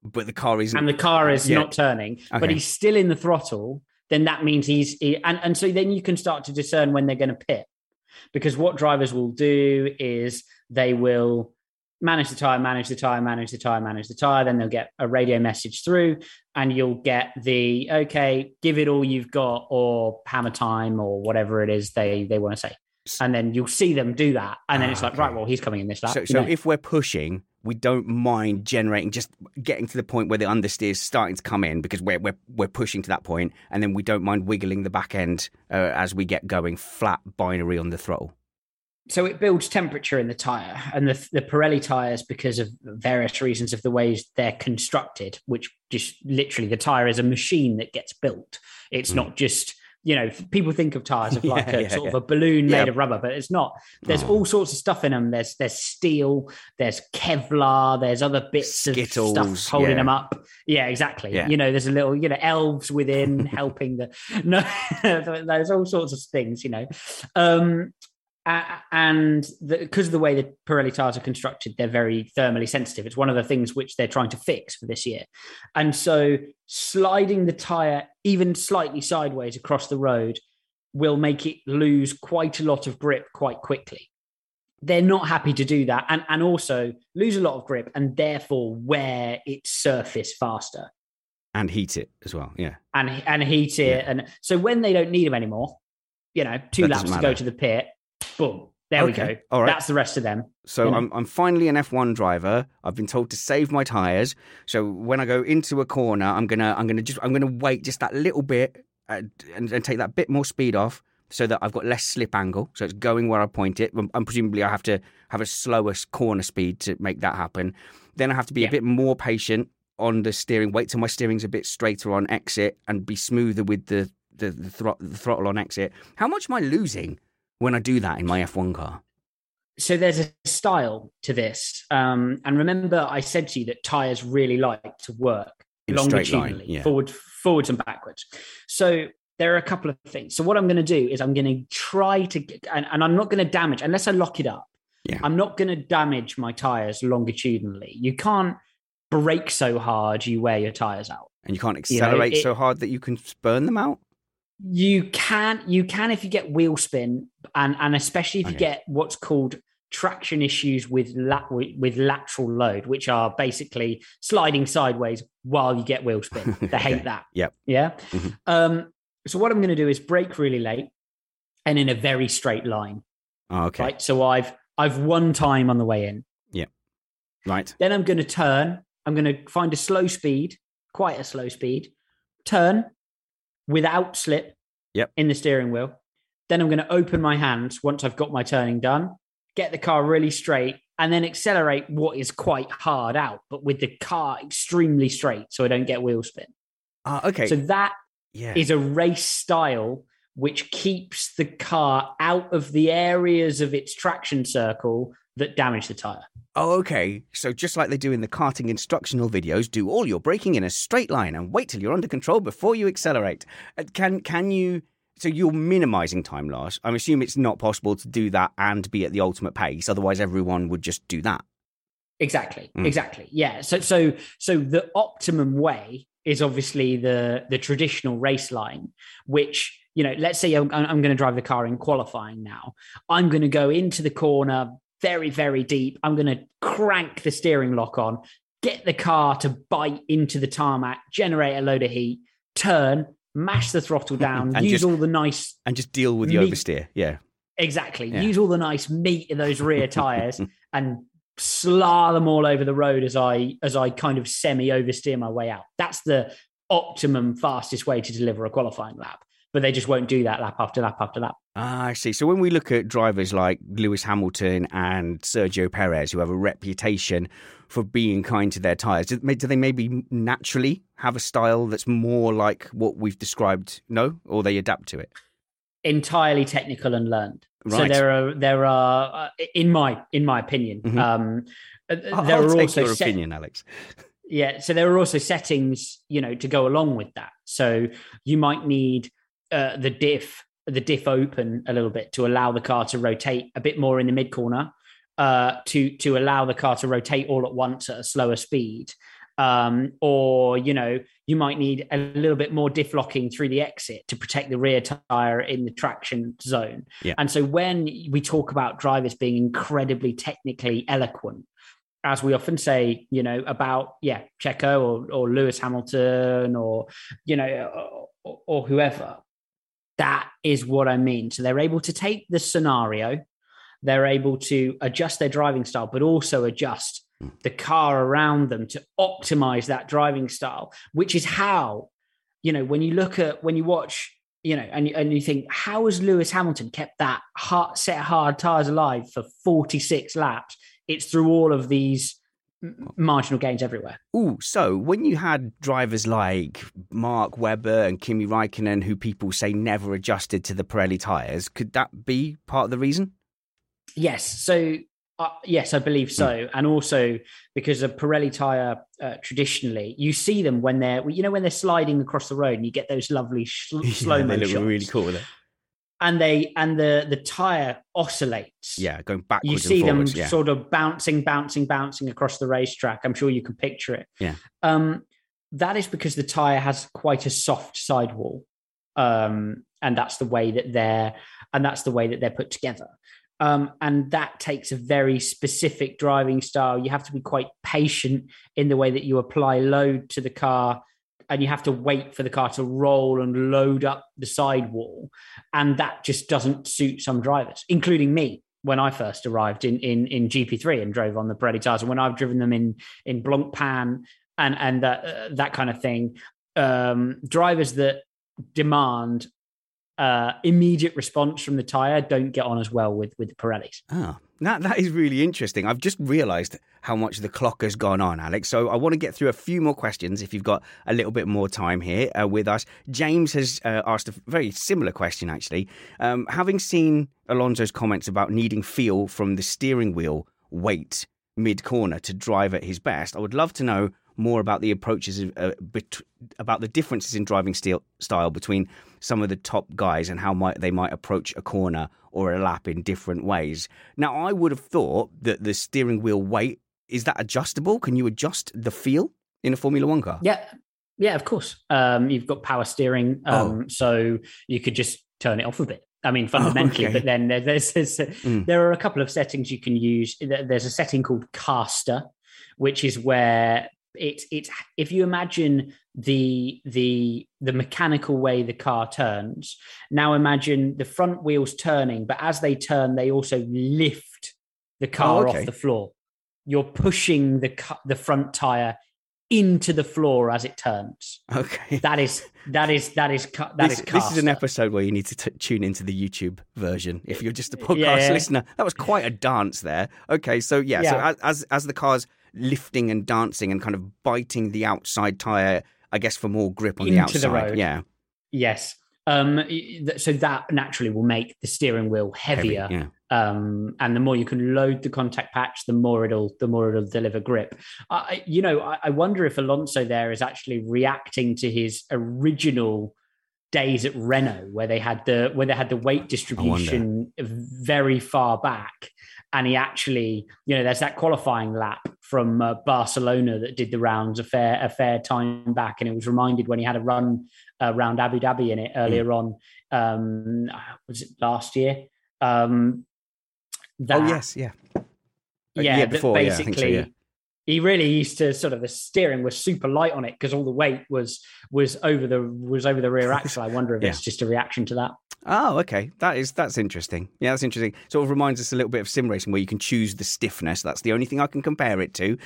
but the car isn't. And the car is not turning, but he's still in the throttle. Then that means and so then you can start to discern when they're going to pit, because what drivers will do is they will manage the tire. Then they'll get a radio message through and you'll get the, okay, give it all you've got, or hammer time, or whatever it is they want to say. And then you'll see them do that. And then it's like, right, well, he's coming in this lap. So if we're pushing, we don't mind generating, just getting to the point where the understeer is starting to come in, because we're pushing to that point, and then we don't mind wiggling the back end as we get going, flat binary on the throttle. So it builds temperature in the tyre, and the Pirelli tyres, because of various reasons of the ways they're constructed, which just literally the tyre is a machine that gets built. It's not just... You know, people think of tyres of like a balloon made of rubber, but it's not. There's all sorts of stuff in them. There's steel, there's Kevlar, there's other bits Skittles, of stuff holding them up. Yeah, exactly. Yeah. You know, there's a little, elves within helping there's all sorts of things, and because of the way the Pirelli tyres are constructed, they're very thermally sensitive. It's one of the things which they're trying to fix for this year. And so sliding the tyre even slightly sideways across the road will make it lose quite a lot of grip quite quickly. They're not happy to do that and also lose a lot of grip and therefore wear its surface faster. And heat it as well, yeah. And heat it. Yeah. And so when they don't need them anymore, 2 laps to go to the pit, boom, there we go. All right. That's the rest of them. So I'm finally an F1 driver. I've been told to save my tires. So when I go into a corner, I'm gonna wait just that little bit and take that bit more speed off, so that I've got less slip angle. So it's going where I point it. And presumably I have to have a slower corner speed to make that happen. Then I have to be a bit more patient on the steering. Wait till my steering's a bit straighter on exit, and be smoother with the throttle on exit. How much am I losing when I do that in my F1 car? So there's a style to this. And remember, I said to you that tyres really like to work in longitudinally, forwards and backwards. So there are a couple of things. So what I'm going to do is I'm going to try to get, and I'm not going to damage, unless I lock it up, I'm not going to damage my tyres longitudinally. You can't brake so hard you wear your tyres out. And you can't accelerate so hard that you can burn them out? You can if you get wheel spin, and especially if you get what's called traction issues with lateral load, which are basically sliding sideways while you get wheel spin. They hate that. Yep. Yeah. Mm-hmm. So what I'm going to do is brake really late and in a very straight line. Oh, okay. Right. So I've one time on the way in. Yeah. Right. Then I'm going to turn. I'm going to find a slow speed, quite a slow speed. Turn. Without slip in the steering wheel. Then I'm going to open my hands once I've got my turning done, get the car really straight, and then accelerate what is quite hard out, but with the car extremely straight so I don't get wheel spin. Okay. So that is a race style which keeps the car out of the areas of its traction circle that damage the tyre. Oh, okay. So just like they do in the karting instructional videos, do all your braking in a straight line and wait till you're under control before you accelerate. Can you... So you're minimising time loss. I assume it's not possible to do that and be at the ultimate pace. Otherwise, everyone would just do that. Exactly. Mm. Exactly. Yeah. So the optimum way is obviously the traditional race line, which... let's say I'm going to drive the car in qualifying now. I'm going to go into the corner very, very deep. I'm going to crank the steering lock on, get the car to bite into the tarmac, generate a load of heat, turn, mash the throttle down, use all the nice... And just deal with the oversteer, yeah. Exactly. Yeah. Use all the nice meat in those rear tyres and slar them all over the road as I kind of semi oversteer my way out. That's the optimum fastest way to deliver a qualifying lap. But they just won't do that lap after lap after lap. Ah, I see. So when we look at drivers like Lewis Hamilton and Sergio Perez, who have a reputation for being kind to their tyres, do they maybe naturally have a style that's more like what we've described? No? Or they adapt to it? Entirely technical and learned. Right. So there are in my opinion, mm-hmm. I'll take your opinion, Alex. Yeah. So there are also settings, to go along with that. So you might need the diff open a little bit to allow the car to rotate a bit more in the mid corner, to allow the car to rotate all at once at a slower speed. Or you might need a little bit more diff locking through the exit to protect the rear tire in the traction zone. Yeah. And so when we talk about drivers being incredibly technically eloquent, as we often say, about Checo or Lewis Hamilton or whoever, that is what I mean. So they're able to take the scenario, they're able to adjust their driving style, but also adjust the car around them to optimize that driving style, which is how, when you watch, and you think, how has Lewis Hamilton kept that hard tires alive for 46 laps? It's through all of these marginal gains everywhere. Ooh, so when you had drivers like Mark Webber and Kimi Räikkönen, who people say never adjusted to the Pirelli tyres, could that be part of the reason? Yes. So, yes, I believe so. And also because a Pirelli tyre, traditionally, you see them when they're sliding across the road and you get those lovely slow-mo shots. They look really cool with it. And the tyre oscillates. Yeah, going backwards. You see and forwards, them sort of bouncing across the racetrack. I'm sure you can picture it. Yeah. That is because the tyre has quite a soft sidewall, and that's the way that they're put together. And that takes a very specific driving style. You have to be quite patient in the way that you apply load to the car. And you have to wait for the car to roll and load up the sidewall. And that just doesn't suit some drivers, including me, when I first arrived in GP3 and drove on the Pirelli tyres. And when I've driven them in Blancpain and that kind of thing, drivers that demand immediate response from the tyre don't get on as well with the Pirellis. Oh. That is really interesting. I've just realised how much the clock has gone on, Alex. So I want to get through a few more questions if you've got a little bit more time here with us. James has asked a very similar question, actually. Having seen Alonso's comments about needing feel from the steering wheel weight mid-corner to drive at his best, I would love to know more about the approaches, about the differences in driving style between some of the top guys and how they might approach a corner or a lap in different ways. Now, I would have thought that the steering wheel weight, is that adjustable? Can you adjust the feel in a Formula One car? Yeah, of course. You've got power steering, so you could just turn it off a bit. I mean, fundamentally, but then there are a couple of settings you can use. There's a setting called caster, which is where... It's if you imagine the mechanical way the car turns. Now imagine the front wheels turning, but as they turn, they also lift the car off the floor. You're pushing the front tire into the floor as it turns. Okay, that is. This is an episode where you need to tune into the YouTube version if you're just a podcast listener. That was quite a dance there. Okay, so so as the car's lifting and dancing and kind of biting the outside tyre, I guess, for more grip on the outside. Into the road. Yeah. Yes. So that naturally will make the steering wheel heavier. Yeah. And the more you can load the contact patch, the more it'll deliver grip. I wonder if Alonso there is actually reacting to his original days at Renault, where they had the weight distribution very far back. And he actually, there's that qualifying lap from Barcelona that did the rounds a fair time back, and it was reminded when he had a run around Abu Dhabi in it earlier on. Was it last year? He really used to sort of, the steering was super light on it because all the weight was over the rear axle. I wonder if it's just a reaction to that. Oh, okay. That's interesting. Yeah, that's interesting. Sort of reminds us a little bit of sim racing where you can choose the stiffness. That's the only thing I can compare it to.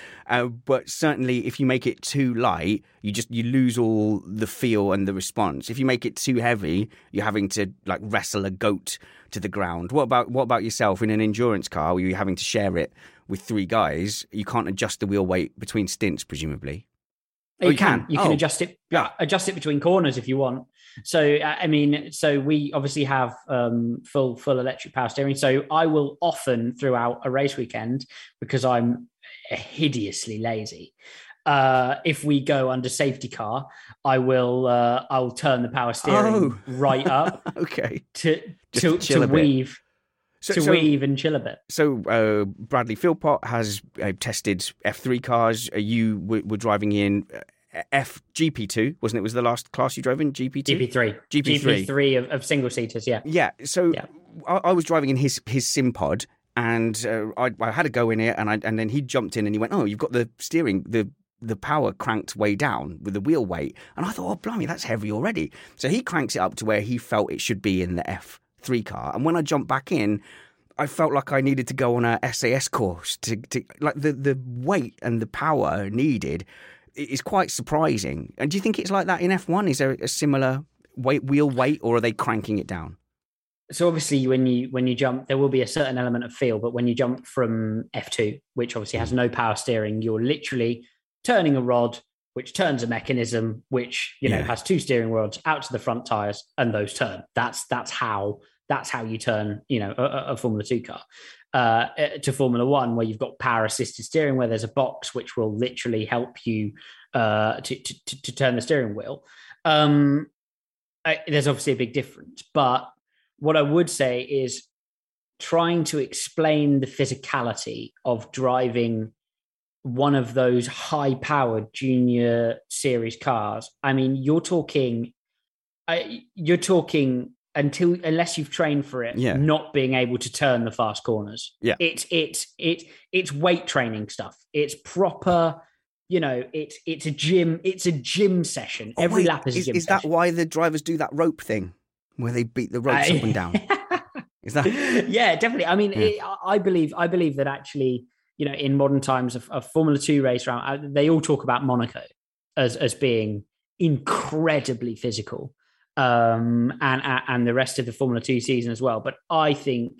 But certainly if you make it too light, you lose all the feel and the response. If you make it too heavy, you're having to like wrestle a goat to the ground. What about yourself in an endurance car where you're having to share it with three guys? You can't adjust the wheel weight between stints, presumably. You can adjust it. Yeah, adjust it between corners if you want. So I mean, so we obviously have full electric power steering. So I will often throughout a race weekend, because I'm hideously lazy, if we go under safety car, I will turn the power steering right up. Okay. To weave. So weave and chill a bit. So Bradley Philpott has tested F3 cars. You were driving in GP2, wasn't it? Was the last class you drove in? GP2? GP3. GP3 of single-seaters, yeah. Yeah, so yeah. I was driving in his sim pod, and I had a go in it, and then he jumped in and he went, oh, you've got the steering, the power cranked way down with the wheel weight. And I thought, oh, blimey, that's heavy already. So he cranks it up to where he felt it should be in the F3 car, and when I jumped back in, I felt like I needed to go on a SAS course to like the weight and the power needed is quite surprising. And do you think it's like that in F1? Is there a similar wheel weight, or are they cranking it down? So obviously when you jump, there will be a certain element of feel, but when you jump from F2, which obviously has no power steering, you're literally turning a rod, which turns a mechanism, which has two steering rods out to the front tires, and those turn. That's how you turn, a Formula 2 car to Formula 1, where you've got power assisted steering, where there's a box which will literally help you to turn the steering wheel. There's obviously a big difference, but what I would say is trying to explain the physicality of driving one of those high-powered junior series cars. I mean, you're talking unless you've trained for it, not being able to turn the fast corners. Yeah, it's weight training stuff. It's proper. It's a gym. It's a gym session. Every lap is a gym. Is that session. Why the drivers do that rope thing, where they beat the ropes up and down? Is that? Yeah, definitely. I mean, I believe that actually. In modern times, a Formula 2 race round, they all talk about Monaco as being incredibly physical, and the rest of the Formula 2 season as well. But I think,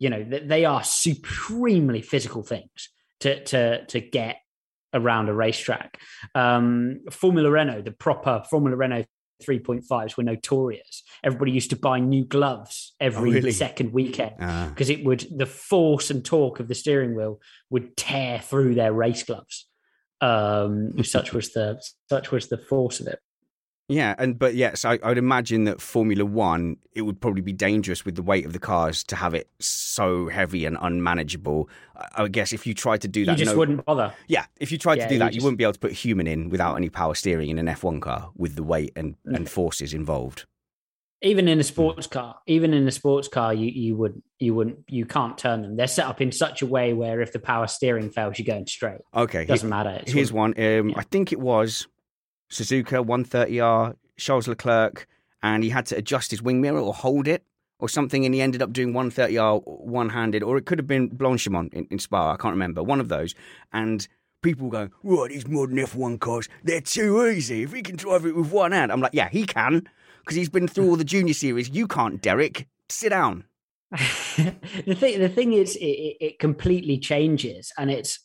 that they are supremely physical things to get around a racetrack. Formula Renault, the proper Formula Renault 3.5s were notorious. Everybody used to buy new gloves every second weekend because the force and torque of the steering wheel would tear through their race gloves. Such was the force of it. Yeah, so I would imagine that Formula One, it would probably be dangerous with the weight of the cars to have it so heavy and unmanageable. I guess if you tried to do that... You just wouldn't bother. Yeah, if you tried to do that, you wouldn't be able to put a human in without any power steering in an F1 car with the weight and forces involved. Even in a sports car, you can't turn them. They're set up in such a way where if the power steering fails, you're going straight. Okay. It doesn't matter. Here's one. I think it was... Suzuka 130R, Charles Leclerc, and he had to adjust his wing mirror or hold it or something, and he ended up doing 130R one-handed, or it could have been Blanchimont in Spa, I can't remember, one of those. And people go, right, these modern F1 cars, they're too easy. If he can drive it with one hand, I'm like, yeah, he can, because he's been through all the junior series. You can't, Derek. Sit down. The thing is, it completely changes, and it's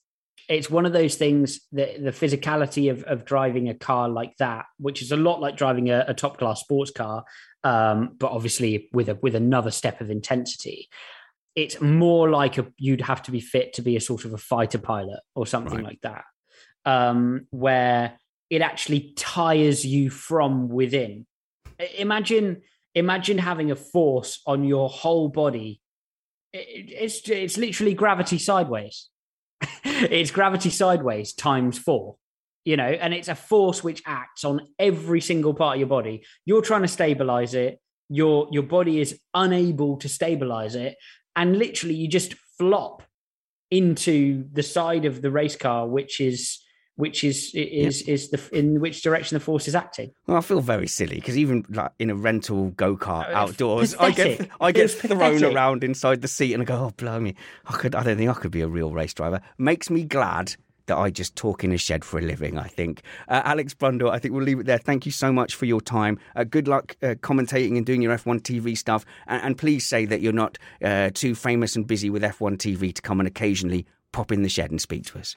one of those things that the physicality of driving a car like that, which is a lot like driving a top class sports car, but obviously with another step of intensity. It's more like you'd have to be fit to be a sort of a fighter pilot or something like that, where it actually tires you from within. Imagine having a force on your whole body. It's literally gravity sideways. It's gravity sideways times 4, and it's a force which acts on every single part of your body. You're trying to stabilize it. Your body is unable to stabilize it. And literally you just flop into the side of the race car, which is which is in which direction the force is acting. Well, I feel very silly because even like in a rental go-kart outdoors, I get thrown around inside the seat and I go, oh, blimey, I don't think I could be a real race driver. Makes me glad that I just talk in a shed for a living, I think. Alex Brundle, I think we'll leave it there. Thank you so much for your time. Good luck commentating and doing your F1 TV stuff. And please say that you're not too famous and busy with F1 TV to come and occasionally pop in the shed and speak to us.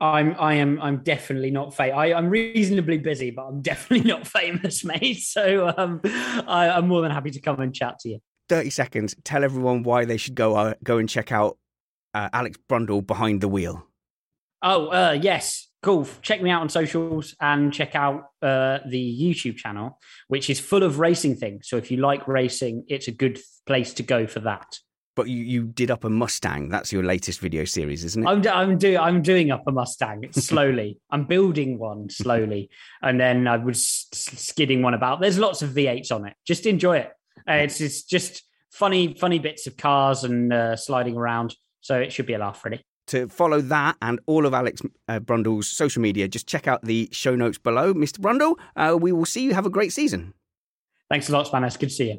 I'm definitely not famous. I'm reasonably busy, but I'm definitely not famous, mate. So I'm more than happy to come and chat to you. 30 seconds. Tell everyone why they should go and check out Alex Brundle behind the wheel. Oh, yes. Cool. Check me out on socials and check out the YouTube channel, which is full of racing things. So if you like racing, it's a good place to go for that. But you did up a Mustang. That's your latest video series, isn't it? I'm doing up a Mustang slowly. I'm building one slowly. And then I was skidding one about. There's lots of V8s on it. Just enjoy it. It's just funny bits of cars and sliding around. So it should be a laugh, really. To follow that and all of Alex Brundle's social media, just check out the show notes below. Mr. Brundle, we will see you. Have a great season. Thanks a lot, Spanners. Good to see you.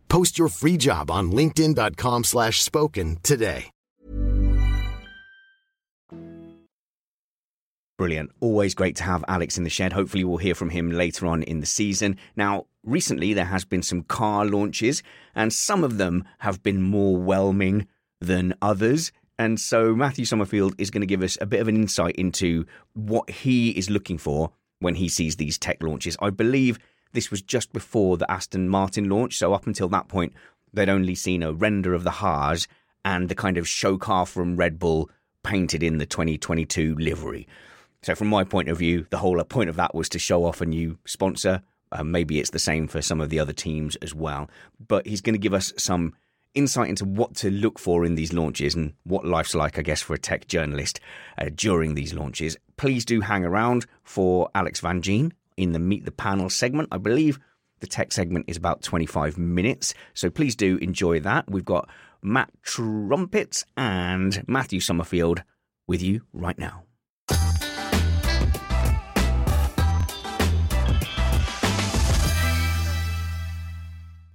Post your free job on linkedin.com/spoken today. Brilliant. Always great to have Alex in the shed. Hopefully we'll hear from him later on in the season. Now, recently there has been some car launches, and some of them have been more whelming than others. And so Matthew Summerfield is going to give us a bit of an insight into what he is looking for when he sees these tech launches. I believe this was just before the Aston Martin launch, so up until that point, they'd only seen a render of the Haas and the kind of show car from Red Bull painted in the 2022 livery. So from my point of view, the whole point of that was to show off a new sponsor. Maybe it's the same for some of the other teams as well. But he's going to give us some insight into what to look for in these launches and what life's like, I guess, for a tech journalist during these launches. Please do hang around for Alex van Geen in the Meet the Panel segment. I believe the tech segment is about 25 minutes, so please do enjoy that. We've got Matt Trumpets and Matthew Summerfield with you right now.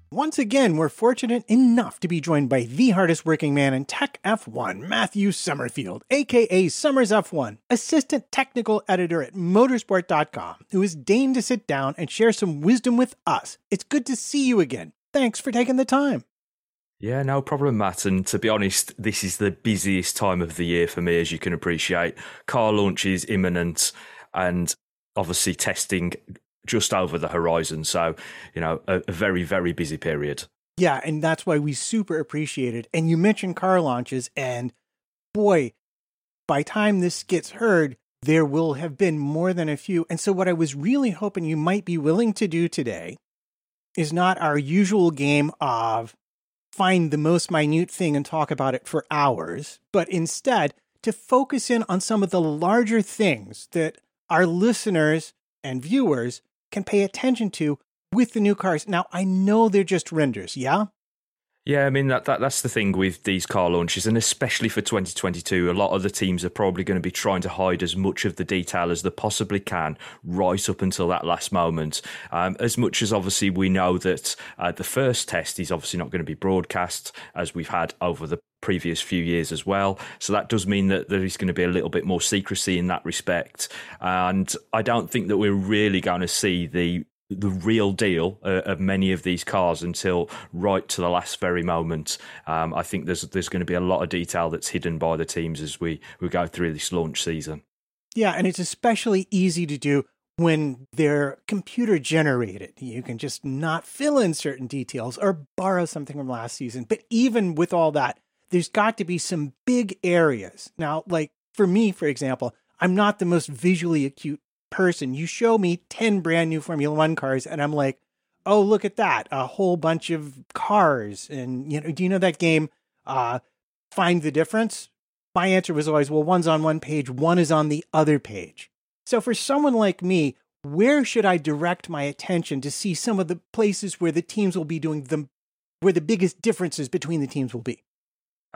Once again, we're fortunate enough to be joined by the hardest working man in Tech F1, Matthew Summerfield, a.k.a. Summers F1, assistant technical editor at Motorsport.com, who has deigned to sit down and share some wisdom with us. It's good to see you again. Thanks for taking the time. Yeah, no problem, Matt. And to be honest, this is the busiest time of the year for me, as you can appreciate. Car launch is imminent and obviously testing just over the horizon. So, you know, a very, very busy period. Yeah, and that's why we super appreciate it. And you mentioned car launches, and boy, by time this gets heard, there will have been more than a few. And so what I was really hoping you might be willing to do today is not our usual game of find the most minute thing and talk about it for hours, but instead to focus in on some of the larger things that our listeners and viewers can pay attention to with the new cars. Now, I know they're just renders, yeah? Yeah, I mean, that's the thing with these car launches, and especially for 2022, a lot of the teams are probably going to be trying to hide as much of the detail as they possibly can right up until that last moment. As much as obviously we know that the first test is obviously not going to be broadcast, as we've had over the previous few years as well. So that does mean that there is going to be a little bit more secrecy in that respect. And I don't think that we're really going to see the real deal of many of these cars until right to the last very moment. I think there's going to be a lot of detail that's hidden by the teams as we go through this launch season. Yeah, and it's especially easy to do when they're computer generated. You can just not fill in certain details or borrow something from last season. But even with all that, there's got to be some big areas. Now, like for me, for example, I'm not the most visually acute person. You show me 10 brand new Formula One cars and I'm like, oh, look at that, a whole bunch of cars. And do you know that game, Find the Difference? My answer was always, well, one's on one page, one is on the other page. So for someone like me, where should I direct my attention to see some of the places where the teams will be doing them, where the biggest differences between the teams will be?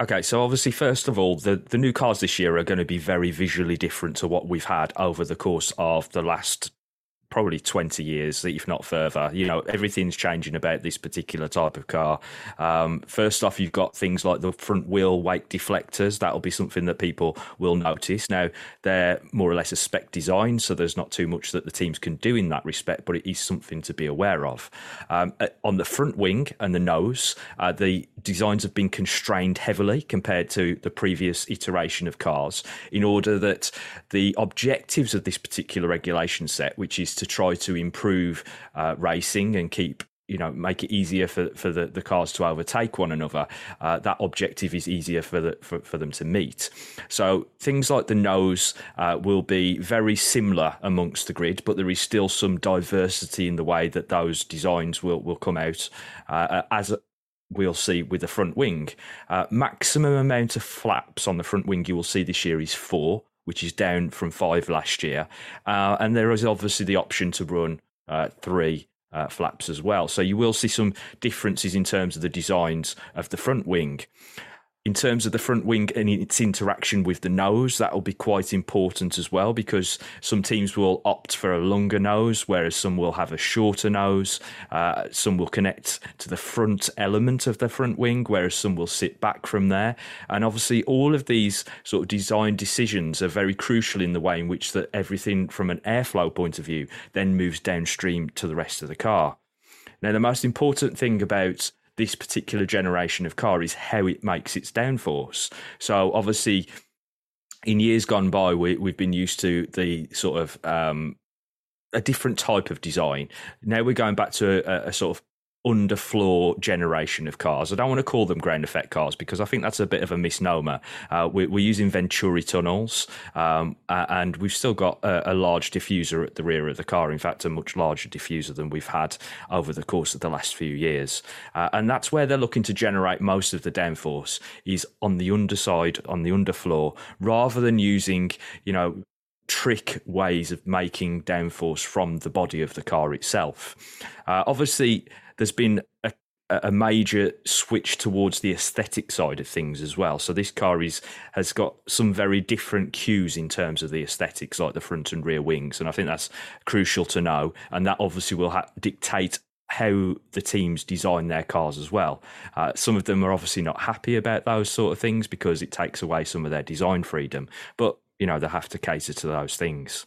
Okay, so obviously, first of all, the new cars this year are going to be very visually different to what we've had over the course of the last probably 20 years, if not further. You know, everything's changing about this particular type of car. First off, you've got things like the front wheel wake deflectors. That'll be something that people will notice. Now, they're more or less a spec design, so there's not too much that the teams can do in that respect, but it is something to be aware of. On the front wing and the nose, the designs have been constrained heavily compared to the previous iteration of cars in order that the objectives of this particular regulation set, which is to try to improve racing and keep, make it easier for the cars to overtake one another. That objective is easier for them to meet. So things like the nose will be very similar amongst the grid, but there is still some diversity in the way that those designs will come out as we'll see with the front wing. Maximum amount of flaps on the front wing you will see this year is 4, which is down from 5 last year. And there is obviously the option to run 3 flaps as well. So you will see some differences in terms of the designs of the front wing. In terms of the front wing and its interaction with the nose, that will be quite important as well, because some teams will opt for a longer nose, whereas some will have a shorter nose. Some will connect to the front element of the front wing, whereas some will sit back from there. And obviously, all of these sort of design decisions are very crucial in the way in which that everything from an airflow point of view then moves downstream to the rest of the car. Now, the most important thing about this particular generation of car is how it makes its downforce. So obviously, in years gone by, we've been used to the sort of a different type of design. Now we're going back to a sort of underfloor generation of cars. I don't want to call them ground effect cars because I think that's a bit of a misnomer. We're using Venturi tunnels, and we've still got a large diffuser at the rear of the car. In fact, a much larger diffuser than we've had over the course of the last few years. And that's where they're looking to generate most of the downforce, is on the underside, on the underfloor, rather than using, trick ways of making downforce from the body of the car itself. Obviously, there's been a major switch towards the aesthetic side of things as well. So this car has got some very different cues in terms of the aesthetics, like the front and rear wings. And I think that's crucial to know. And that obviously will dictate how the teams design their cars as well. Some of them are obviously not happy about those sort of things because it takes away some of their design freedom. But, they have to cater to those things.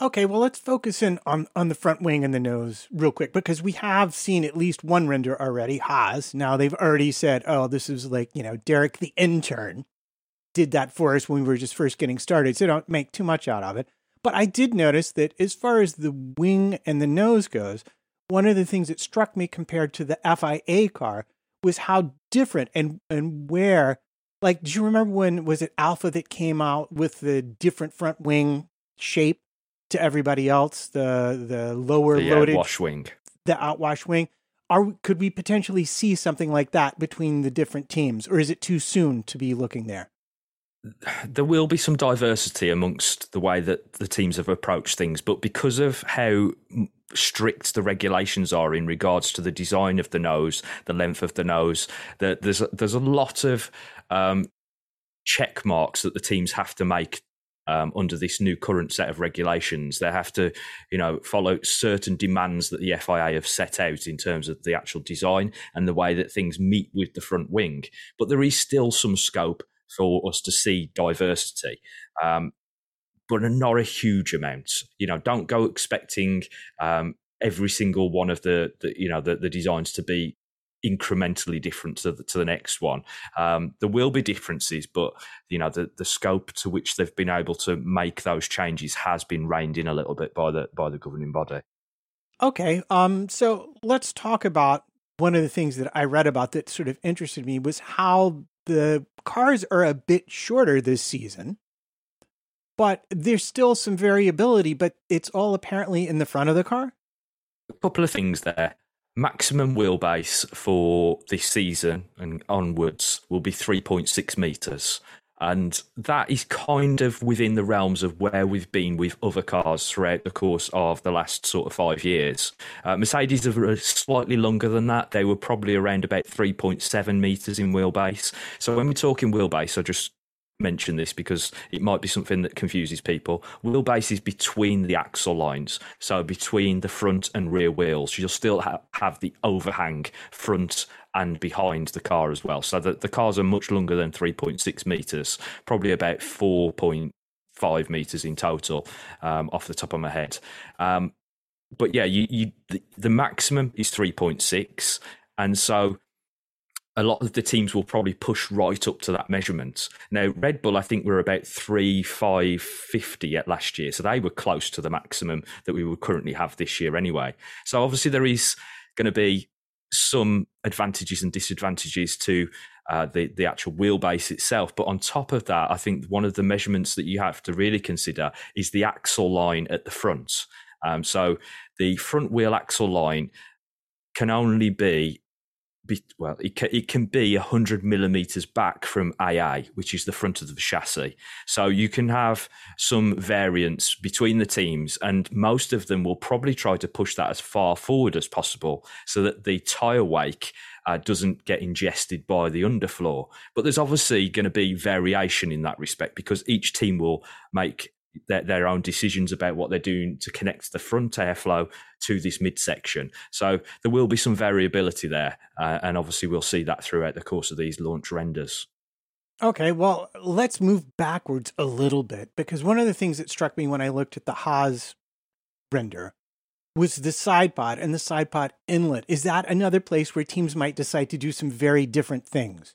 Okay, well, let's focus in on the front wing and the nose real quick, because we have seen at least one render already, Haas. Now, they've already said, oh, this is like, Derek the intern did that for us when we were just first getting started, so don't make too much out of it. But I did notice that as far as the wing and the nose goes, one of the things that struck me compared to the FIA car was how different and where, like, do you remember when, was it Alpha that came out with the different front wing shape to everybody else, the lower loaded wash wing, the outwash wing? could we potentially see something like that between the different teams, or is it too soon to be looking there? There will be some diversity amongst the way that the teams have approached things, but because of how strict the regulations are in regards to the design of the nose, the length of the nose, that there's a lot of check marks that the teams have to make under this new current set of regulations. They have to, follow certain demands that the FIA have set out in terms of the actual design and the way that things meet with the front wing. But there is still some scope for us to see diversity, but not a huge amount. Don't go expecting every single one of the designs to be incrementally different to the next one. There will be differences, but the scope to which they've been able to make those changes has been reined in a little bit by the governing body. Okay, so let's talk about one of the things that I read about that sort of interested me was how the cars are a bit shorter this season, but there's still some variability, but it's all apparently in the front of the car. A couple of things there. Maximum wheelbase for this season and onwards will be 3.6 metres. And that is kind of within the realms of where we've been with other cars throughout the course of the last sort of 5 years. Mercedes are slightly longer than that. They were probably around about 3.7 metres in wheelbase. So when we're talking wheelbase, I just mention this because it might be something that confuses people. Wheelbase is between the axle lines, so between the front and rear wheels. You'll still have the overhang front and behind the car as well. So the cars are much longer than 3.6 metres, probably about 4.5 metres in total, off the top of my head. But yeah, the maximum is 3.6. And so a lot of the teams will probably push right up to that measurement. Now, Red Bull, I think, were about 3.550 at last year. So they were close to the maximum that we would currently have this year anyway. So obviously there is going to be some advantages and disadvantages to the actual wheelbase itself. But on top of that, I think one of the measurements that you have to really consider is the axle line at the front. So the front wheel axle line can only be 100 millimeters back from AA, which is the front of the chassis. So you can have some variance between the teams, and most of them will probably try to push that as far forward as possible so that the tire wake doesn't get ingested by the underfloor. But there's obviously going to be variation in that respect because each team will make their own decisions about what they're doing to connect the front airflow to this midsection. So there will be some variability there. And obviously we'll see that throughout the course of these launch renders. Okay, well, let's move backwards a little bit, because one of the things that struck me when I looked at the Haas render was the side pod and the side pod inlet. Is that another place where teams might decide to do some very different things?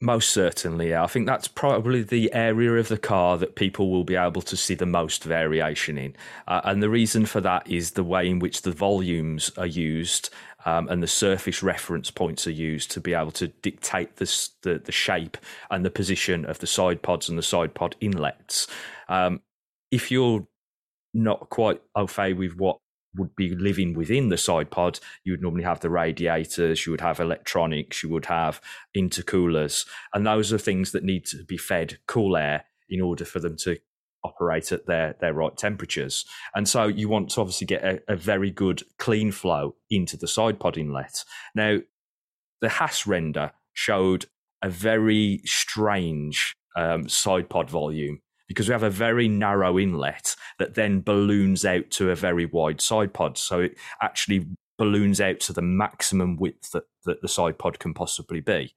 Most certainly, yeah. I think that's probably the area of the car that people will be able to see the most variation in. And the reason for that is the way in which the volumes are used and the surface reference points are used to be able to dictate the shape and the position of the side pods and the side pod inlets. If you're not quite au fait with what would be living within the side pod, you would normally have the radiators, you would have electronics, you would have intercoolers, and those are things that need to be fed cool air in order for them to operate at their right temperatures. And so you want to obviously get a very good clean flow into the side pod inlet. Now, the Haas render showed a very strange side pod volume, because we have a very narrow inlet that then balloons out to a very wide side pod. So it actually balloons out to the maximum width that the side pod can possibly be.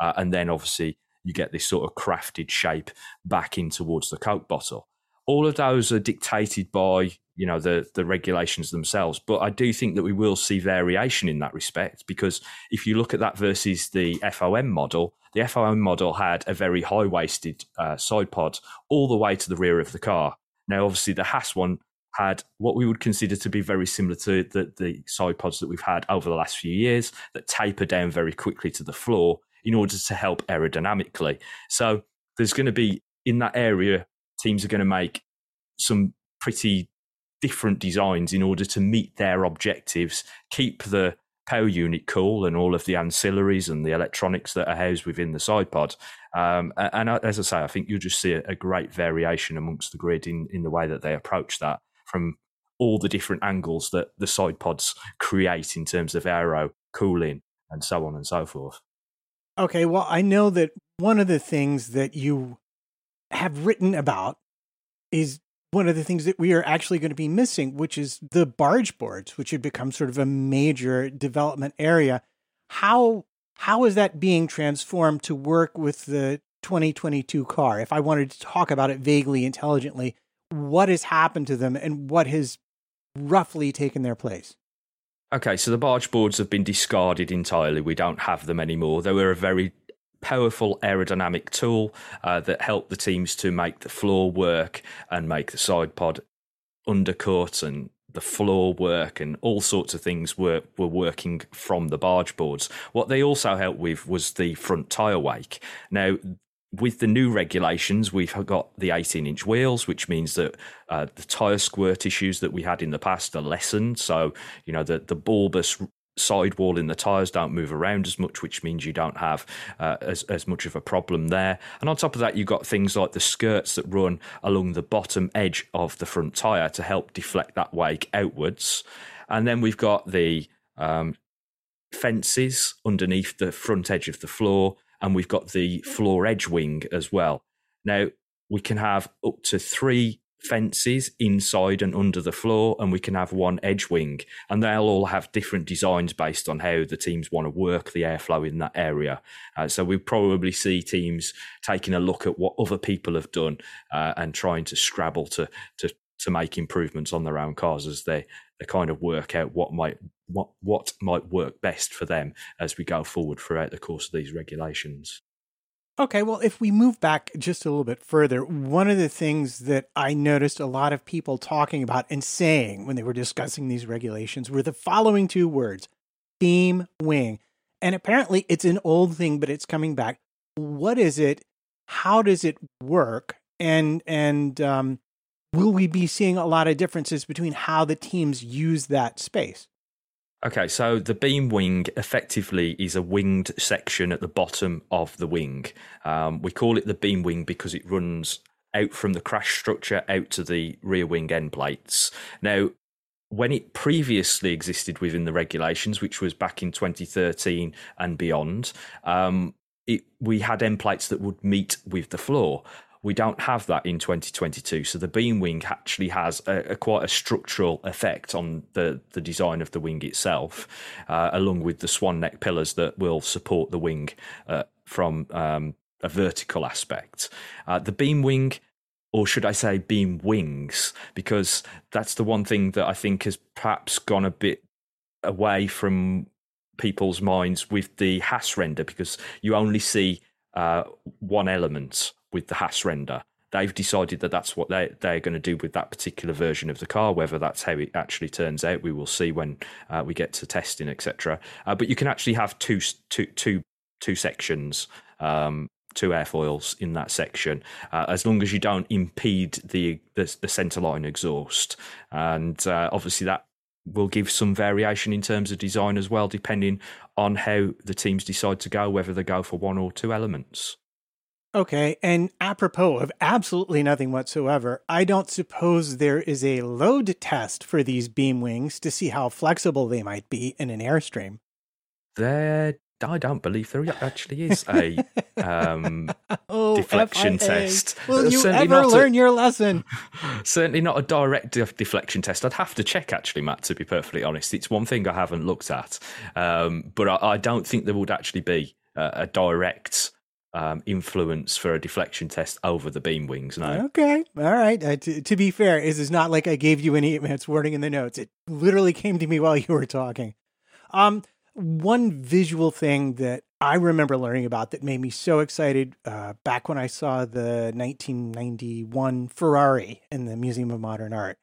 And then obviously you get this sort of crafted shape back in towards the Coke bottle. All of those are dictated by, the regulations themselves. But I do think that we will see variation in that respect, because if you look at that versus the FOM model, the FOM model had a very high-waisted side pod all the way to the rear of the car. Now, obviously, the Haas one had what we would consider to be very similar to the side pods that we've had over the last few years that taper down very quickly to the floor in order to help aerodynamically. So there's going to be, in that area, teams are going to make some pretty different designs in order to meet their objectives, keep the power unit cool and all of the ancillaries and the electronics that are housed within the side pod. And as I say, I think you'll just see a great variation amongst the grid in the way that they approach that from all the different angles that the side pods create in terms of aero, cooling, and so on and so forth. Okay, well, I know that one of the things that you have written about is one of the things that we are actually going to be missing, which is the barge boards, which had become sort of a major development area. How is that being transformed to work with the 2022 car? If I wanted to talk about it vaguely, intelligently, what has happened to them and what has roughly taken their place? Okay, so the barge boards have been discarded entirely. We don't have them anymore. They were a very powerful aerodynamic tool that helped the teams to make the floor work and make the side pod undercut and the floor work and all sorts of things were working from the barge boards. What they also helped with was the front tyre wake. Now, with the new regulations, we've got the 18-inch wheels, which means that the tyre squirt issues that we had in the past are lessened. So, you know, the bulbous sidewall in the tyres don't move around as much, which means you don't have as much of a problem there. And on top of that, you've got things like the skirts that run along the bottom edge of the front tyre to help deflect that wake outwards. And then we've got the fences underneath the front edge of the floor, and we've got the floor edge wing as well. Now, we can have up to 3 fences inside and under the floor, and we can have 1 edge wing. And they'll all have different designs based on how the teams want to work the airflow in that area. So we'll probably see teams taking a look at what other people have done and trying to scrabble to make improvements on their own cars as they kind of work out what might work best for them as we go forward throughout the course of these regulations. Okay, well, if we move back just a little bit further, one of the things that I noticed a lot of people talking about and saying when they were discussing these regulations were the following 2 words, beam wing. And apparently it's an old thing, but it's coming back. What is it? How does it work? And will we be seeing a lot of differences between how the teams use that space? Okay, so the beam wing effectively is a winged section at the bottom of the wing. We call it the beam wing because it runs out from the crash structure out to the rear wing end plates. Now, when it previously existed within the regulations, which was back in 2013 and beyond, we had end plates that would meet with the floor. We don't have that in 2022, so the beam wing actually has quite a structural effect on the design of the wing itself, along with the swan neck pillars that will support the wing from a vertical aspect. The beam wing, or should I say beam wings, because that's the one thing that I think has perhaps gone a bit away from people's minds with the Haas render, because you only see one element with the Haas render. They've decided that that's what they're going to do with that particular version of the car. Whether that's how it actually turns out, we will see when we get to testing, etc. But you can actually have two sections, 2 airfoils in that section, as long as you don't impede the centerline exhaust. And obviously that will give some variation in terms of design as well, depending on how the teams decide to go, whether they go for 1 or 2 elements. Okay, and apropos of absolutely nothing whatsoever, I don't suppose there is a load test for these beam wings to see how flexible they might be in an airstream. I don't believe there actually is a deflection FIA test. Will you ever learn your lesson? Certainly not a direct deflection test. I'd have to check, actually, Matt, to be perfectly honest. It's one thing I haven't looked at, but I don't think there would actually be a direct influence for a deflection test over the beam wings. No. Okay. All right. To be fair, it is not like I gave you any advance warning in the notes. It literally came to me while you were talking. One visual thing that I remember learning about that made me so excited back when I saw the 1991 Ferrari in the Museum of Modern Art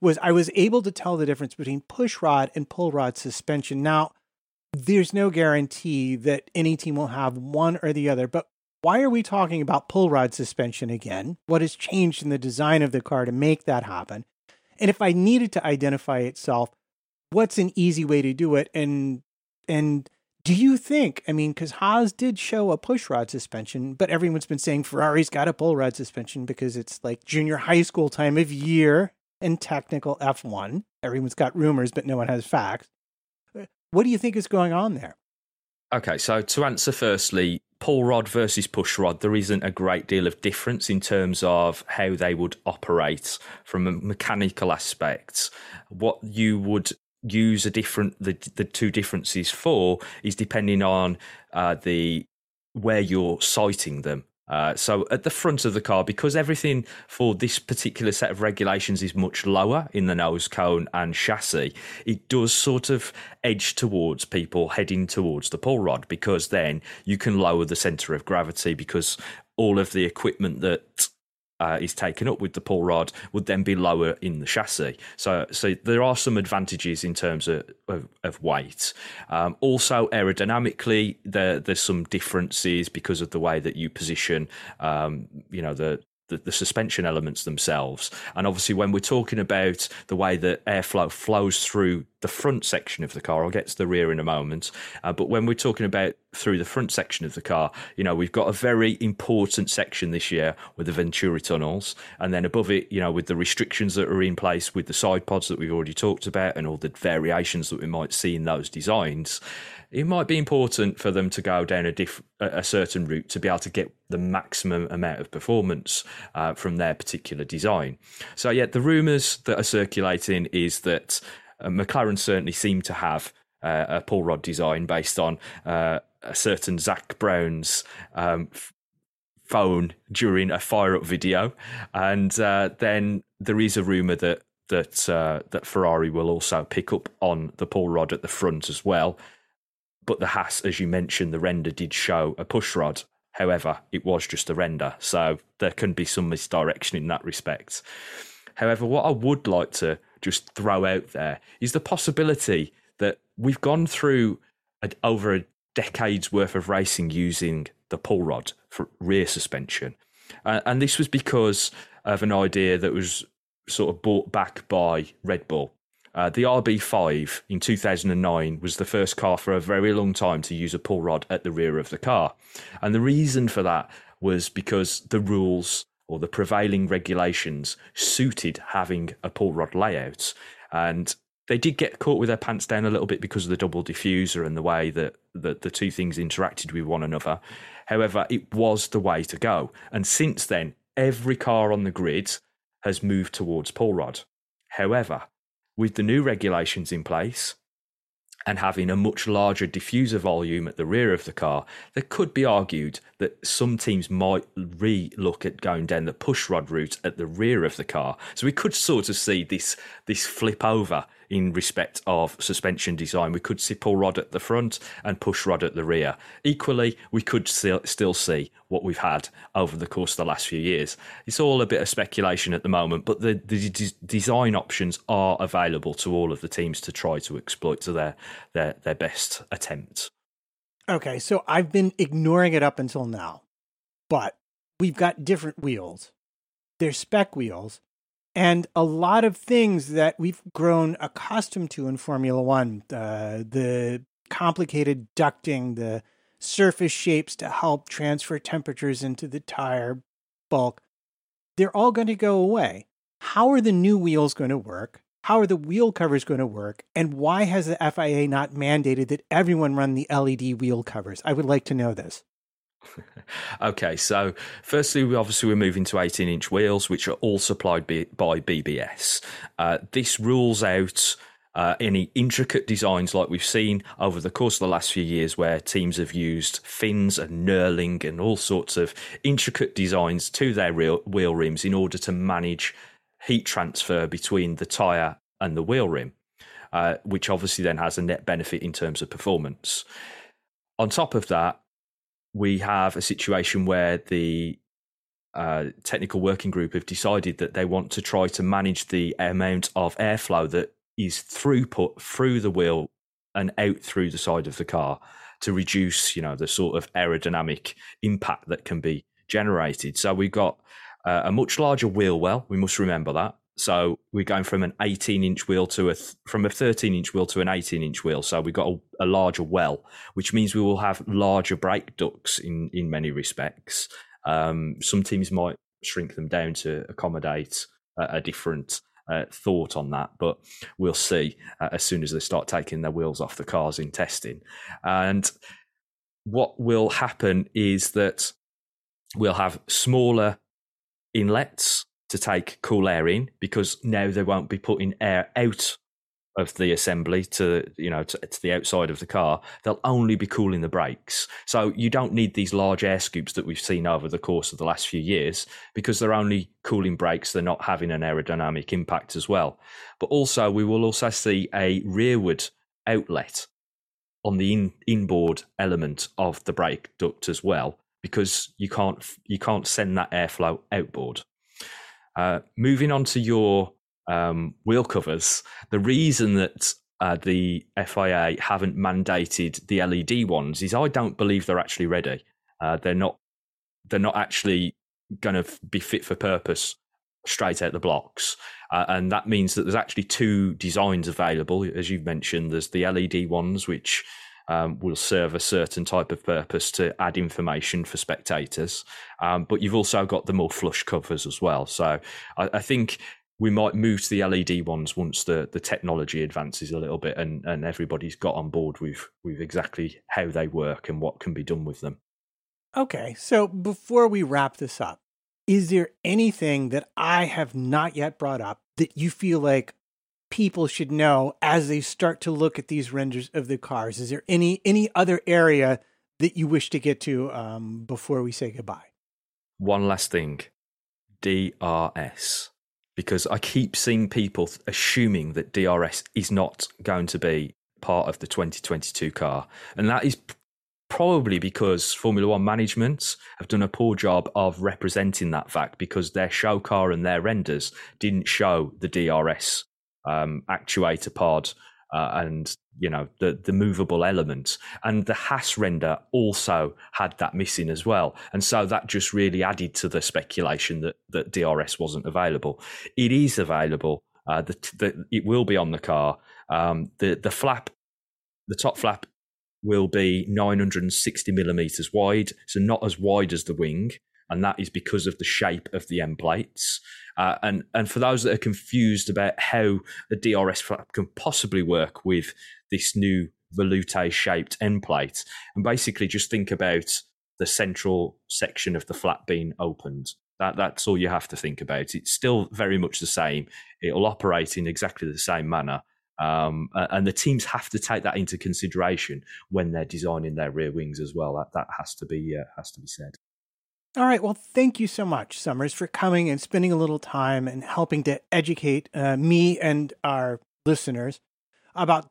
was I was able to tell the difference between push rod and pull rod suspension. Now, there's no guarantee that any team will have one or the other, but why are we talking about pull rod suspension again? What has changed in the design of the car to make that happen? And if I needed to identify itself, what's an easy way to do it? And And do you think, I mean, because Haas did show a push rod suspension, but everyone's been saying Ferrari's got a bull rod suspension because it's like junior high school time of year and technical F1. Everyone's got rumors, but no one has facts. What do you think is going on there? Okay, so to answer firstly, pull rod versus push rod, there isn't a great deal of difference in terms of how they would operate from a mechanical aspect. What you would use the two differences for is depending on where you're sighting them. So at the front of the car, because everything for this particular set of regulations is much lower in the nose cone and chassis, it does sort of edge towards people heading towards the pull rod, because then you can lower the centre of gravity, because all of the equipment that is taken up with the pull rod would then be lower in the chassis. So there are some advantages in terms of weight. Also aerodynamically, there's some differences because of the way that you position, the suspension elements themselves. And obviously when we're talking about the way that airflow flows through the front section of the car, I'll get to the rear in a moment, but when we're talking about through the front section of the car, we've got a very important section this year with the Venturi tunnels, and then above it, with the restrictions that are in place with the side pods that we've already talked about and all the variations that we might see in those designs, it might be important for them to go down a certain route to be able to get the maximum amount of performance from their particular design. So yeah, the rumours that are circulating is that McLaren certainly seem to have a pull rod design based on a certain Zach Brown's phone during a fire-up video. And then there is a rumour that Ferrari will also pick up on the pull rod at the front as well. But the Haas, as you mentioned, the render did show a push rod. However, it was just a render, so there can be some misdirection in that respect. However, what I would like to just throw out there is the possibility that we've gone through over a decade's worth of racing using the pull rod for rear suspension. And this was because of an idea that was sort of brought back by Red Bull. The RB5 in 2009 was the first car for a very long time to use a pull rod at the rear of the car. And the reason for that was because the rules or the prevailing regulations suited having a pull rod layout. And they did get caught with their pants down a little bit because of the double diffuser and the way that the two things interacted with one another. However, it was the way to go. And since then, every car on the grid has moved towards pull rod. However, with the new regulations in place and having a much larger diffuser volume at the rear of the car, there could be argued that some teams might re-look at going down the push rod route at the rear of the car. So we could sort of see this flip over in respect of suspension design. We could see pull rod at the front and push rod at the rear. Equally, we could still see what we've had over the course of the last few years. It's all a bit of speculation at the moment, but the design options are available to all of the teams to try to exploit to their best attempt. Okay, so I've been ignoring it up until now, but we've got different wheels. They're spec wheels, and a lot of things that we've grown accustomed to in Formula One, the complicated ducting, the surface shapes to help transfer temperatures into the tire bulk, they're all going to go away. How are the new wheels going to work? How are the wheel covers going to work? And why has the FIA not mandated that everyone run the LED wheel covers? I would like to know this. Okay, so firstly, we're moving to 18-inch wheels, which are all supplied by BBS. This rules out any intricate designs like we've seen over the course of the last few years, where teams have used fins and knurling and all sorts of intricate designs to their wheel rims in order to manage heat transfer between the tyre and the wheel rim, which obviously then has a net benefit in terms of performance. On top of that, we have a situation where the technical working group have decided that they want to try to manage the amount of airflow that is throughput through the wheel and out through the side of the car to reduce, the sort of aerodynamic impact that can be generated. So we've got a much larger wheel well, we must remember that. So we're going from an 18-inch wheel to from a 13-inch wheel to an 18-inch wheel. So we've got a larger well, which means we will have larger brake ducts in many respects. Some teams might shrink them down to accommodate a different thought on that, but we'll see as soon as they start taking their wheels off the cars in testing. And what will happen is that we'll have smaller inlets to take cool air in, because now they won't be putting air out of the assembly to the outside of the car. They'll only be cooling the brakes. So you don't need these large air scoops that we've seen over the course of the last few years, because they're only cooling brakes. They're not having an aerodynamic impact as well. But also we will also see a rearward outlet on the inboard element of the brake duct as well, because you can't send that airflow outboard. Moving on to your wheel covers, the reason that the FIA haven't mandated the LED ones is I don't believe they're actually ready. They're not actually going to be fit for purpose straight out the blocks, and that means that there's actually two designs available. As you've mentioned, there's the LED ones, which will serve a certain type of purpose to add information for spectators. But you've also got the more flush covers as well. So I think we might move to the LED ones once the technology advances a little bit and everybody's got on board with exactly how they work and what can be done with them. Okay, so before we wrap this up, is there anything that I have not yet brought up that you feel like people should know as they start to look at these renders of the cars? Is there any other area that you wish to get to before we say goodbye? One last thing, DRS, because I keep seeing people assuming that DRS is not going to be part of the 2022 car. And that is probably because Formula One management have done a poor job of representing that fact, because their show car and their renders didn't show the DRS actuator pod and the movable element, and the Haas render also had that missing as well, and so that just really added to the speculation that DRS wasn't available. It is available. It will be on the car. The top flap will be 960 millimeters wide, so not as wide as the wing, and that is because of the shape of the end plates. And for those that are confused about how a DRS flap can possibly work with this new veloute-shaped end plate, and basically just think about the central section of the flap being opened. That's all you have to think about. It's still very much the same. It'll operate in exactly the same manner. And the teams have to take that into consideration when they're designing their rear wings as well. That has to be said. All right. Well, thank you so much, Summers, for coming and spending a little time and helping to educate me and our listeners about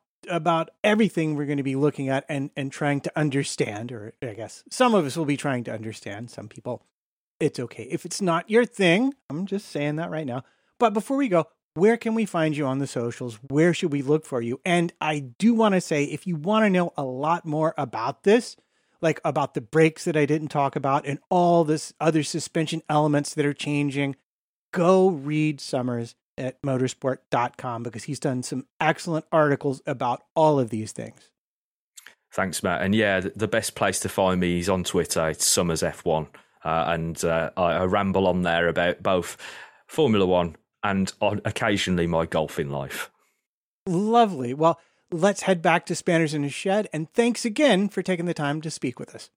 everything we're going to be looking at and trying to understand, or I guess some of us will be trying to understand. Some people, it's okay if it's not your thing. I'm just saying that right now. But before we go, where can we find you on the socials? Where should we look for you? And I do want to say, if you want to know a lot more about this, like about the brakes that I didn't talk about and all this other suspension elements that are changing, go read Summers at Motorsport.com, because he's done some excellent articles about all of these things. Thanks, Matt. And yeah, the best place to find me is on Twitter. It's Summers F1. I ramble on there about both Formula One and occasionally my golfing life. Lovely. Well, let's head back to Spanners in his shed, and thanks again for taking the time to speak with us.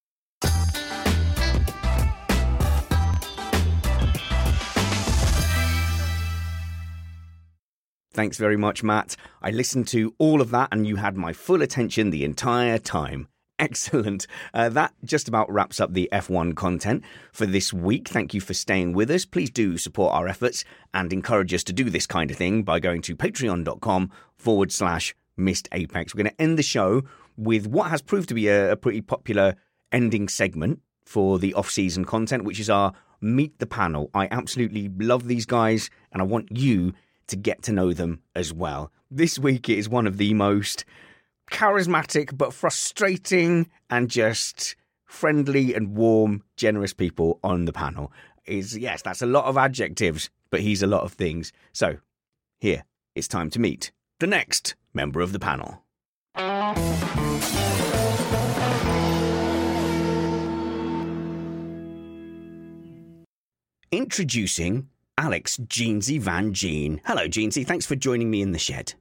Thanks very much, Matt. I listened to all of that and you had my full attention the entire time. Excellent. That just about wraps up the F1 content for this week. Thank you for staying with us. Please do support our efforts and encourage us to do this kind of thing by going to patreon.com/Missed Apex. We're going to end the show with what has proved to be a pretty popular ending segment for the off-season content, which is our Meet the Panel. I absolutely love these guys, and I want you to get to know them as well. This week it is one of the most charismatic but frustrating and just friendly and warm, generous people on the panel. Is yes, that's a lot of adjectives, but he's a lot of things. So here, it's time to meet the next member of the panel. Introducing Alex Jansen van Geen. Hello, Jansen. Thanks for joining me in the shed.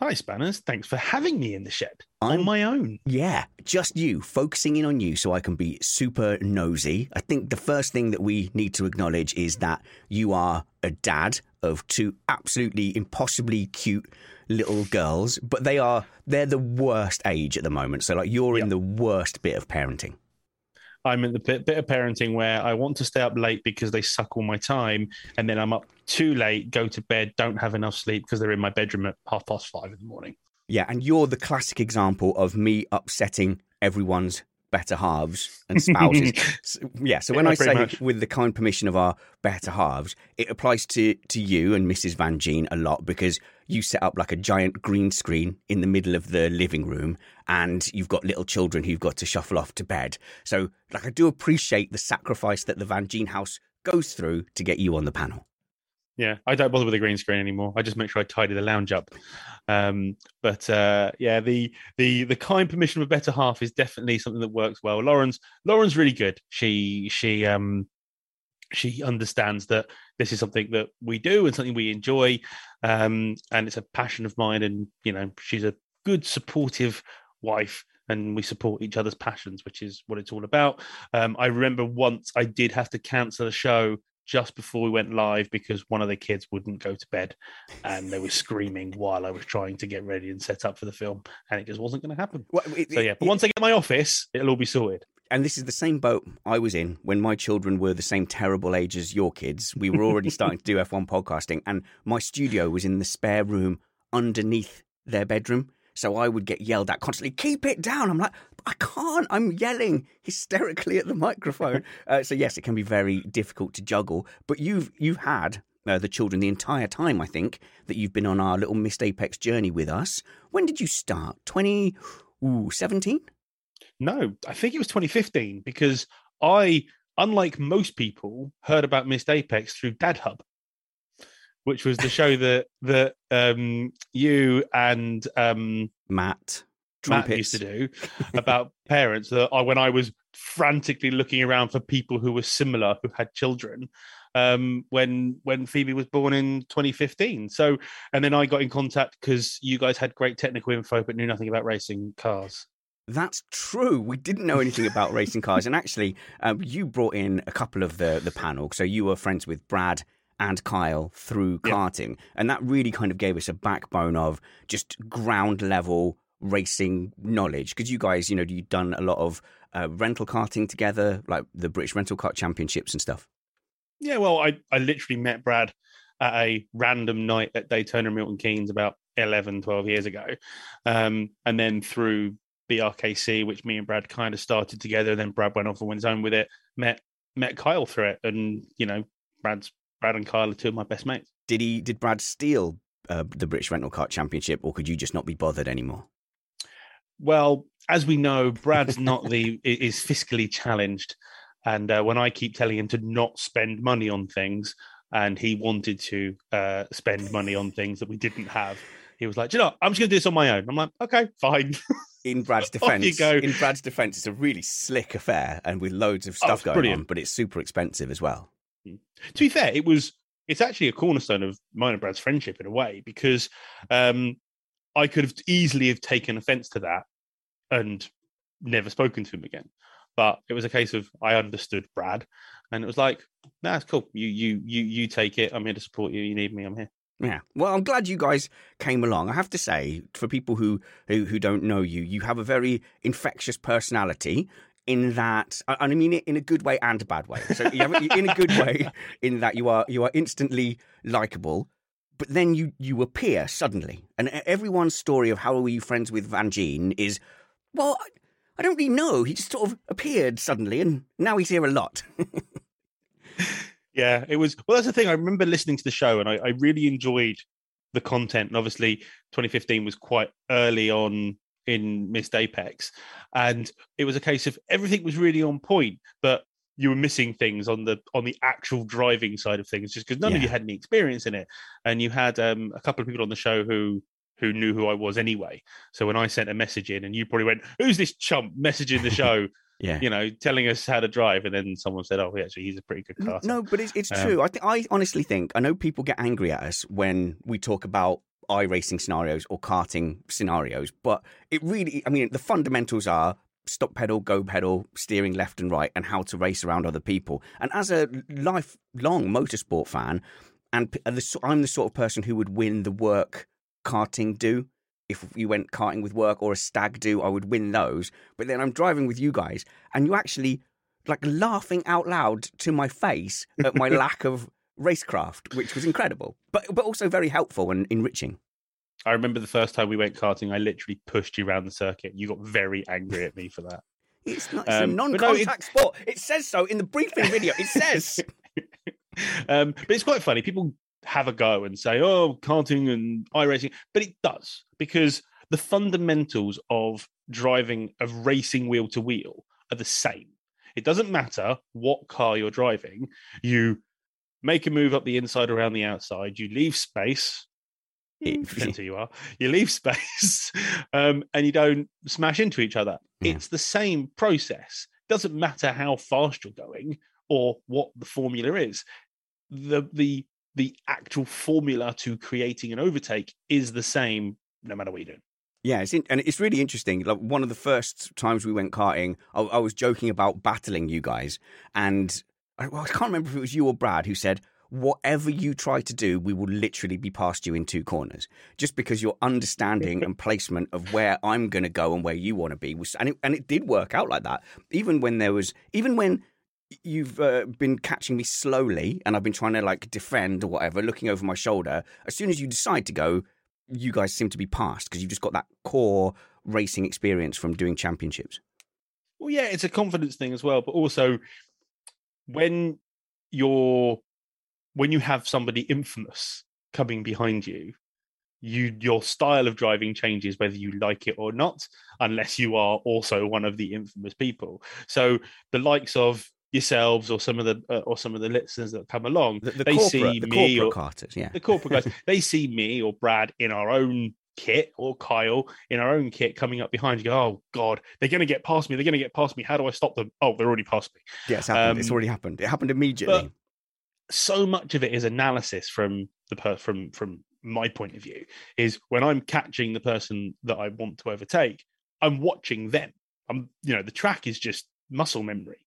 Hi, Spanners. Thanks for having me in the shed. I'm on my own. Yeah, just you, focusing in on you so I can be super nosy. I think the first thing that we need to acknowledge is that you are a dad of two absolutely impossibly cute little girls, but they're the worst age at the moment. So like you're in the worst bit of parenting. I'm in the bit of parenting where I want to stay up late because they suck all my time, and then I'm up too late, go to bed, don't have enough sleep because they're in my bedroom at 5:30 in the morning. Yeah, and you're the classic example of me upsetting everyone's better halves and spouses. Yeah, so when I say much, with the kind permission of our better halves, it applies to you and Mrs. Van Geen a lot because you set up like a giant green screen in the middle of the living room and you've got little children who've got to shuffle off to bed. So like I do appreciate the sacrifice that the Van Geen house goes through to get you on the panel. Yeah, I don't bother with the green screen anymore. I just make sure I tidy the lounge up. Yeah, the kind permission of a better half is definitely something that works well. Lauren's really good. She understands that this is something that we do and something we enjoy, and it's a passion of mine. And you know, she's a good, supportive wife, and we support each other's passions, which is what it's all about. I remember once I did have to cancel a show just before we went live because one of the kids wouldn't go to bed and they were screaming while I was trying to get ready and set up for the film, and it just wasn't going to happen. Well, but once I get my office, it'll all be sorted. And this is the same boat I was in when my children were the same terrible age as your kids. We were already starting to do F1 podcasting, and my studio was in the spare room underneath their bedroom. So I would get yelled at constantly, keep it down. I'm like, I can't. I'm yelling hysterically at the microphone. So yes, it can be very difficult to juggle. But you've had the children the entire time, I think, that you've been on our little Missed Apex journey with us. When did you start? 2017? No, I think it was 2015 because I, unlike most people, heard about Missed Apex through Dad Hub, which was the show that you and Matt used to do about parents. When I was frantically looking around for people who were similar, who had children, when Phoebe was born in 2015. So, and then I got in contact because you guys had great technical info but knew nothing about racing cars. That's true. We didn't know anything about racing cars. And actually, you brought in a couple of the panel. So you were friends with Brad and Kyle through karting. And that really kind of gave us a backbone of just ground level racing knowledge. Because you guys, you know, you've done a lot of rental karting together, like the British Rental Kart Championships and stuff. Yeah, well, I literally met Brad at a random night at Daytona Milton Keynes about 11, 12 years ago. And then through BRKC, which me and Brad kind of started together, and then Brad went off and went his own with it, met Kyle through it. And, you know, Brad and Kyle are two of my best mates. Did Brad steal the British Rental Kart Championship, or could you just not be bothered anymore? Well, as we know, Brad's is fiscally challenged. And when I keep telling him to not spend money on things, and he wanted to spend money on things that we didn't have, he was like, do you know what? I'm just going to do this on my own. I'm like, okay, fine. In Brad's defense, it's a really slick affair and with loads of stuff going on, but it's super expensive as well. To be fair, it's actually a cornerstone of mine and Brad's friendship in a way, because I could have easily taken offence to that and never spoken to him again. But it was a case of I understood Brad, and it was like, nah, it's cool. You take it. I'm here to support you. You need me. I'm here. Yeah. Well, I'm glad you guys came along. I have to say, for people who don't know you, you have a very infectious personality. In that, I mean it in a good way and a bad way. So in a good way, in that you are instantly likable, but then you appear suddenly. And everyone's story of how were you friends with Van Geen is, well, I don't really know. He just sort of appeared suddenly, and now he's here a lot. Yeah, it was. Well, that's the thing. I remember listening to the show, and I really enjoyed the content. And obviously, 2015 was quite early on in Missed Apex. And it was a case of everything was really on point, but you were missing things on the actual driving side of things, just because none of you had any experience in it. And you had a couple of people on the show who knew who I was anyway. So when I sent a message in, and you probably went, who's this chump messaging the show? Yeah, you know, telling us how to drive, and then someone said, "Oh, actually, he's a pretty good car." No, but it's true. I honestly think, I know people get angry at us when we talk about iRacing scenarios or karting scenarios, but it really, I mean, the fundamentals are stop pedal, go pedal, steering left and right, and how to race around other people. And as a lifelong motorsport fan, and I'm the sort of person who would win the work karting do. If you went karting with work or a stag do, I would win those. But then I'm driving with you guys, and you're actually like laughing out loud to my face at my lack of racecraft, which was incredible, but also very helpful and enriching. I remember the first time we went karting, I literally pushed you around the circuit. You got very angry at me for that. It's not a non-contact sport. It says so in the briefing video. It says. But it's quite funny. People have a go and say, oh, karting and iRacing, but it does, because the fundamentals of driving, of racing wheel to wheel, are the same. It doesn't matter what car you're driving. You make a move up the inside, around the outside, you leave space, depends who you are, you leave space, and you don't smash into each other. Yeah. It's the same process. Doesn't matter how fast you're going or what the formula is. The actual formula to creating an overtake is the same no matter what you do. Yeah, and it's really interesting. Like, one of the first times we went karting, I was joking about battling you guys. And I can't remember if it was you or Brad who said, whatever you try to do, we will literally be past you in two corners, just because your understanding and placement of where I'm going to go and where you want to be was, and it did work out like that. Even when you've been catching me slowly and I've been trying to like defend or whatever, looking over my shoulder, as soon as you decide to go, you guys seem to be past, because you've just got that core racing experience from doing championships. Well, yeah, it's a confidence thing as well, but also when you have somebody infamous coming behind you, your style of driving changes whether you like it or not, unless you are also one of the infamous people. So the likes of yourselves or some of the listeners that come along, the corporate guys, they see me or Brad in our own kit, or Kyle in our own kit, coming up behind you, go, oh God, they're going to get past me. How do I stop them? Oh, they're already past me. Yeah, it's happened. It's already happened. It happened immediately. So much of it is analysis from my point of view. Is when I'm catching the person that I want to overtake, I'm watching them. The track is just muscle memory.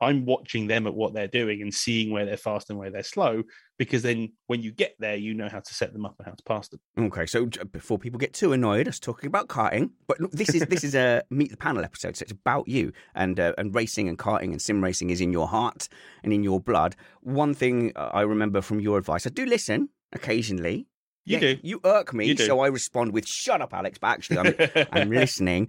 I'm watching them at what they're doing and seeing where they're fast and where they're slow, because then when you get there, you know how to set them up and how to pass them. Okay, so before people get too annoyed, us talking about karting, but look, this is a Meet the Panel episode, so it's about you, and racing and karting and sim racing is in your heart and in your blood. One thing I remember from your advice, I do listen occasionally. You do. You irk me, so I respond with, shut up, Alex, but actually I'm listening,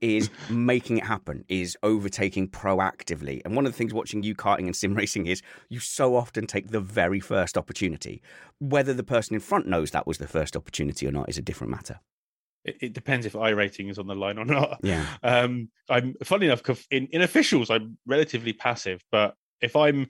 is making it happen, is overtaking proactively. And one of the things watching you karting and sim racing is you so often take the very first opportunity. Whether the person in front knows that was the first opportunity or not is a different matter. It depends if I rating is on the line or not. Yeah. I'm, funnily enough, in officials, I'm relatively passive, but if I'm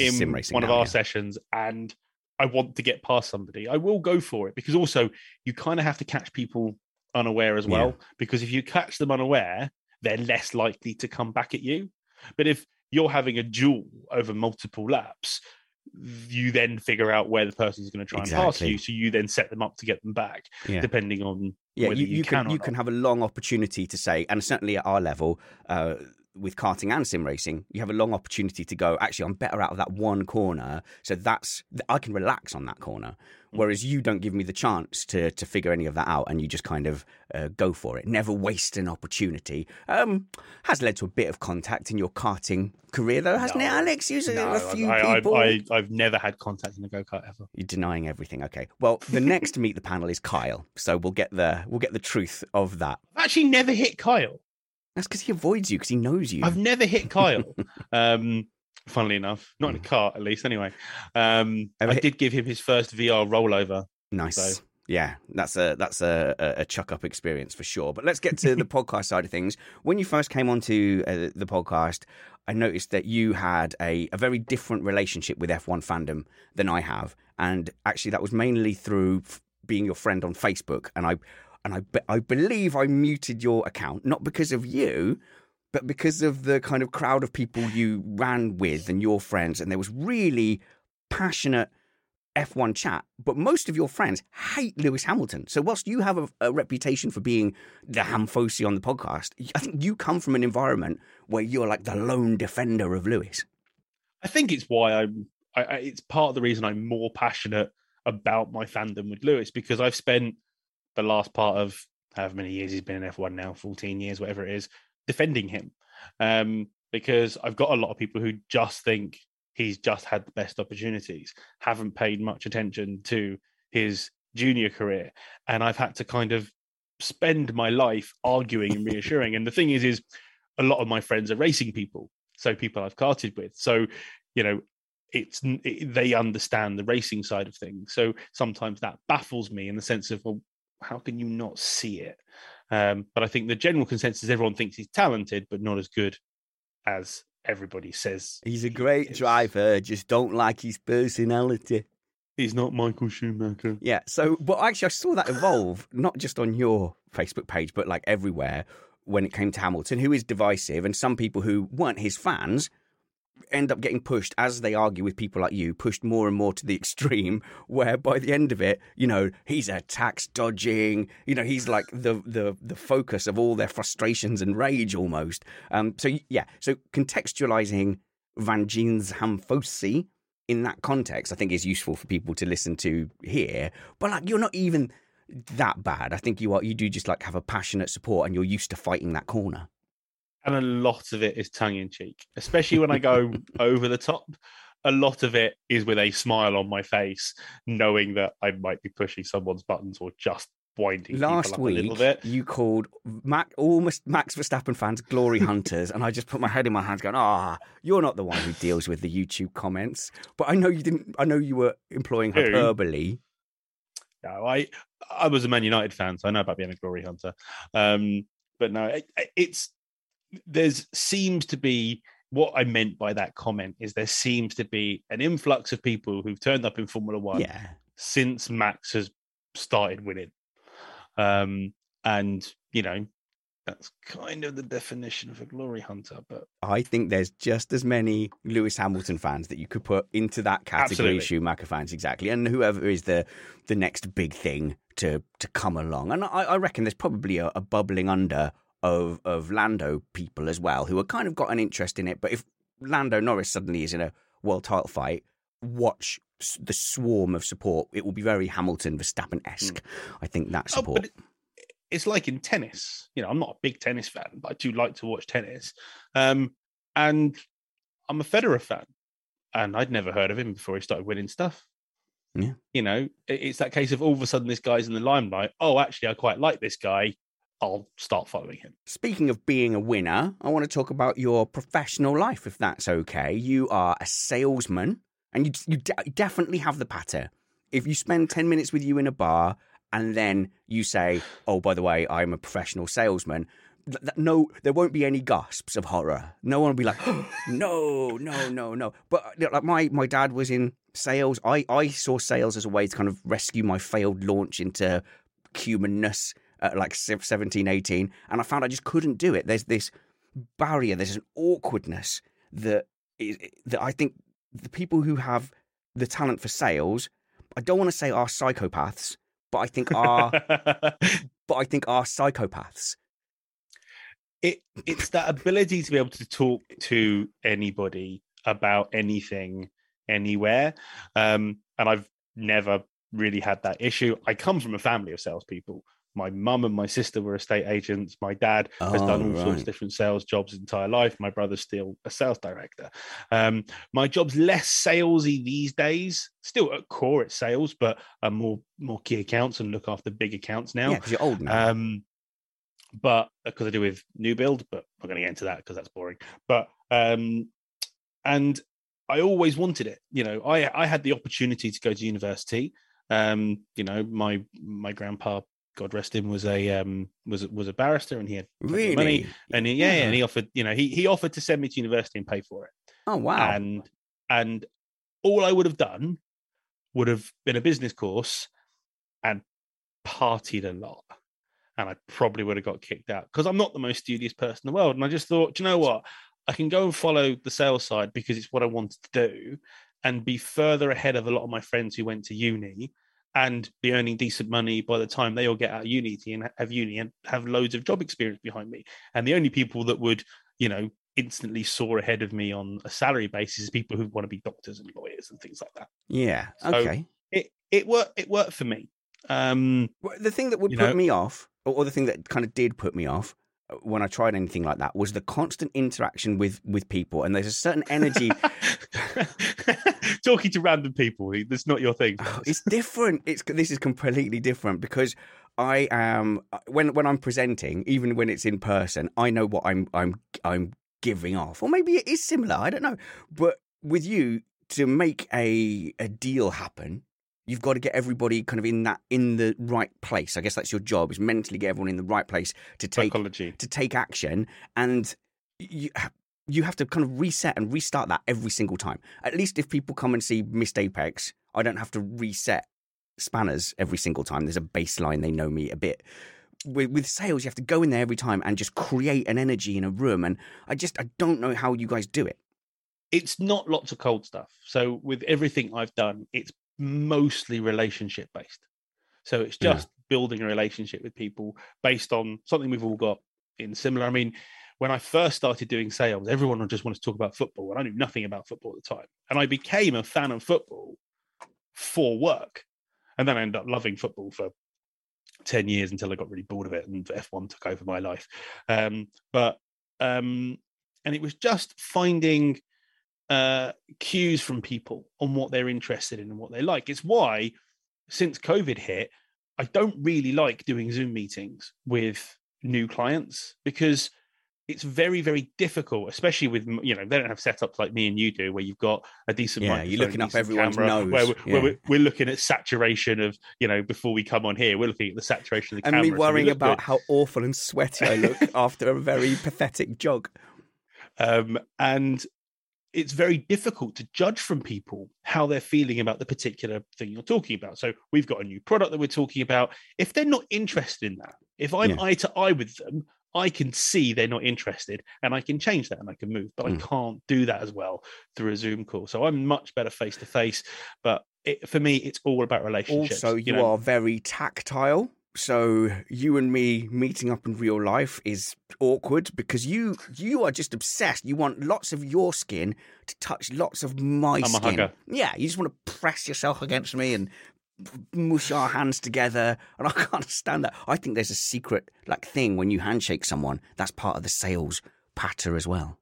in one of our sessions and I want to get past somebody, I will go for it, because also you kind of have to catch people unaware as well, because if you catch them unaware, they're less likely to come back at you. But if you're having a duel over multiple laps, you then figure out where the person is going to try and pass you, so you then set them up to get them back, depending on whether you can have a long opportunity to say, and certainly at our level, with karting and sim racing, you have a long opportunity to go, actually, I'm better out of that one corner, so that's, I can relax on that corner. Whereas you don't give me the chance to figure any of that out, and you just kind of go for it. Never waste an opportunity. Has led to a bit of contact in your karting career, though, hasn't it, Alex? People. I've never had contact in a go-kart ever. You're denying everything. Okay. Well, the next Meet the Panel is Kyle, so we'll get the truth of that. I've actually never hit Kyle. That's because he avoids you, because he knows you. I've never hit Kyle, funnily enough. Not in a car, at least, anyway. I did give him his first VR rollover. Nice. So Yeah, that's a chuck-up experience for sure. But let's get to the podcast side of things. When you first came onto the podcast, I noticed that you had a very different relationship with F1 fandom than I have. And actually, that was mainly through being your friend on Facebook. And I believe I muted your account, not because of you, but because of the kind of crowd of people you ran with and your friends. And there was really passionate F1 chat, but most of your friends hate Lewis Hamilton. So whilst you have a reputation for being the Hamfosi on the podcast, I think you come from an environment where you're like the lone defender of Lewis. I think it's why it's part of the reason I'm more passionate about my fandom with Lewis, because I've spent the last part of however many years he's been in F1 now, 14 years, whatever it is, defending him. Because I've got a lot of people who just think he's just had the best opportunities, haven't paid much attention to his junior career. And I've had to kind of spend my life arguing and reassuring. And the thing is a lot of my friends are racing people. So people I've karted with. So, you know, they understand the racing side of things. So sometimes that baffles me in the sense of, well, how can you not see it? But I think the general consensus is everyone thinks he's talented, but not as good as everybody says. He's a great driver, just don't like his personality. He's not Michael Schumacher. Yeah, so, but actually I saw that evolve, not just on your Facebook page, but like everywhere when it came to Hamilton, who is divisive, and some people who weren't his fans end up getting pushed, as they argue with people like you, pushed more and more to the extreme, where by the end of it, you know, he's a tax dodging, you know, he's like the focus of all their frustrations and rage almost. So contextualizing Van Geen's Hamfosi in that context, I think, is useful for people to listen to here. But like, you're not even that bad. I think you do just like have a passionate support, and you're used to fighting that corner. And a lot of it is tongue-in-cheek, especially when I go over the top. A lot of it is with a smile on my face, knowing that I might be pushing someone's buttons or just winding people up a little bit. Last week, you called almost Max Verstappen fans glory hunters, and I just put my head in my hands going, you're not the one who deals with the YouTube comments. But I know you didn't. I know you were employing hyperbole. No, I was a Man United fan, so I know about being a glory hunter. But no, it's... what I meant by that comment is there seems to be an influx of people who've turned up in Formula One since Max has started winning. And, you know, that's kind of the definition of a glory hunter. But I think there's just as many Lewis Hamilton fans that you could put into that category. Absolutely. Schumacher fans, exactly. And whoever is the next big thing to come along. And I reckon there's probably a bubbling under of Lando people as well, who have kind of got an interest in it. But if Lando Norris suddenly is in a world title fight, watch the swarm of support. It will be very Hamilton Verstappen-esque. I think that support. But it's like in tennis. You know, I'm not a big tennis fan, but I do like to watch tennis. And I'm a Federer fan. And I'd never heard of him before he started winning stuff. Yeah. You know, it's that case of all of a sudden this guy's in the limelight. Oh, actually, I quite like this guy. I'll start following him. Speaking of being a winner, I want to talk about your professional life, if that's okay. You are a salesman, and you definitely have the patter. If you spend 10 minutes with you in a bar, and then you say, oh, by the way, I'm a professional salesman, no, there won't be any gasps of horror. No one will be like, oh, no. But like my dad was in sales. I saw sales as a way to kind of rescue my failed launch into humanness, at like 17, 18, and I found I just couldn't do it. There's this barrier, there's an awkwardness that I think the people who have the talent for sales, I don't want to say are psychopaths, but I think are psychopaths. It's that ability to be able to talk to anybody about anything, anywhere, and I've never really had that issue. I come from a family of salespeople. My mum and my sister were estate agents. My dad has done all sorts of different sales jobs his entire life. My brother's still a sales director. My job's less salesy these days. Still at core, it's sales, but more key accounts and look after big accounts now. Yeah, because you're old now. But because I do with new build, but I'm not going to get into that because that's boring. But and I always wanted it. You know, I had the opportunity to go to university. You know, my grandpa, God rest him, was a barrister, and he had really money, and and he offered, you know, he offered to send me to university and pay for it. Oh wow! And all I would have done would have been a business course and partied a lot, and I probably would have got kicked out because I'm not the most studious person in the world. And I just thought, do you know what? I can go and follow the sales side because it's what I wanted to do, and be further ahead of a lot of my friends who went to uni and be earning decent money by the time they all get out of uni and have loads of job experience behind me. And the only people that would, you know, instantly soar ahead of me on a salary basis is people who want to be doctors and lawyers and things like that. Yeah. Okay. So it worked for me. The thing that would put me off, or the thing that kind of did put me off when I tried anything like that, was the constant interaction with people. And there's a certain energy. Talking to random people, that's not your thing. Oh, it's different. This is completely different, because I am, when I'm presenting, even when it's in person, I know what I'm giving off. Or maybe it is similar, I don't know. But with you, to make a deal happen, you've got to get everybody kind of in the right place. I guess that's your job, is mentally get everyone in the right place to take action. And you have to kind of reset and restart that every single time. At least if people come and see Missed Apex, I don't have to reset Spanners every single time. There's a baseline. They know me a bit. With sales, you have to go in there every time and just create an energy in a room. And I don't know how you guys do it. It's not lots of cold stuff. So with everything I've done, it's mostly relationship based. So it's just building a relationship with people based on something we've all got in similar. I mean, when I first started doing sales, everyone just wanted to talk about football, and I knew nothing about football at the time. And I became a fan of football for work. And then I ended up loving football for 10 years until I got really bored of it and F1 took over my life. And it was just finding cues from people on what they're interested in and what they like. It's why, since COVID hit, I don't really like doing Zoom meetings with new clients, because it's very, very difficult, especially with, you know, they don't have setups like me and you do, where you've got a decent microphone, you're looking up everyone's nose. Where we're looking at saturation of, you know, before we come on here, we're looking at the saturation of the camera. And me worrying about how awful and sweaty I look after a very pathetic jog. And it's very difficult to judge from people how they're feeling about the particular thing you're talking about. So we've got a new product that we're talking about. If they're not interested in that, if I'm eye to eye with them, I can see they're not interested and I can change that and I can move, but I can't do that as well through a Zoom call. So I'm much better face to face, but for me, it's all about relationships. Also, you are very tactile. So you and me meeting up in real life is awkward because you are just obsessed. You want lots of your skin to touch lots of my skin. I'm a hugger. Yeah. You just want to press yourself against me and mush our hands together, and I can't stand that. I think there's a secret thing when you handshake someone. That's part of the sales patter as well.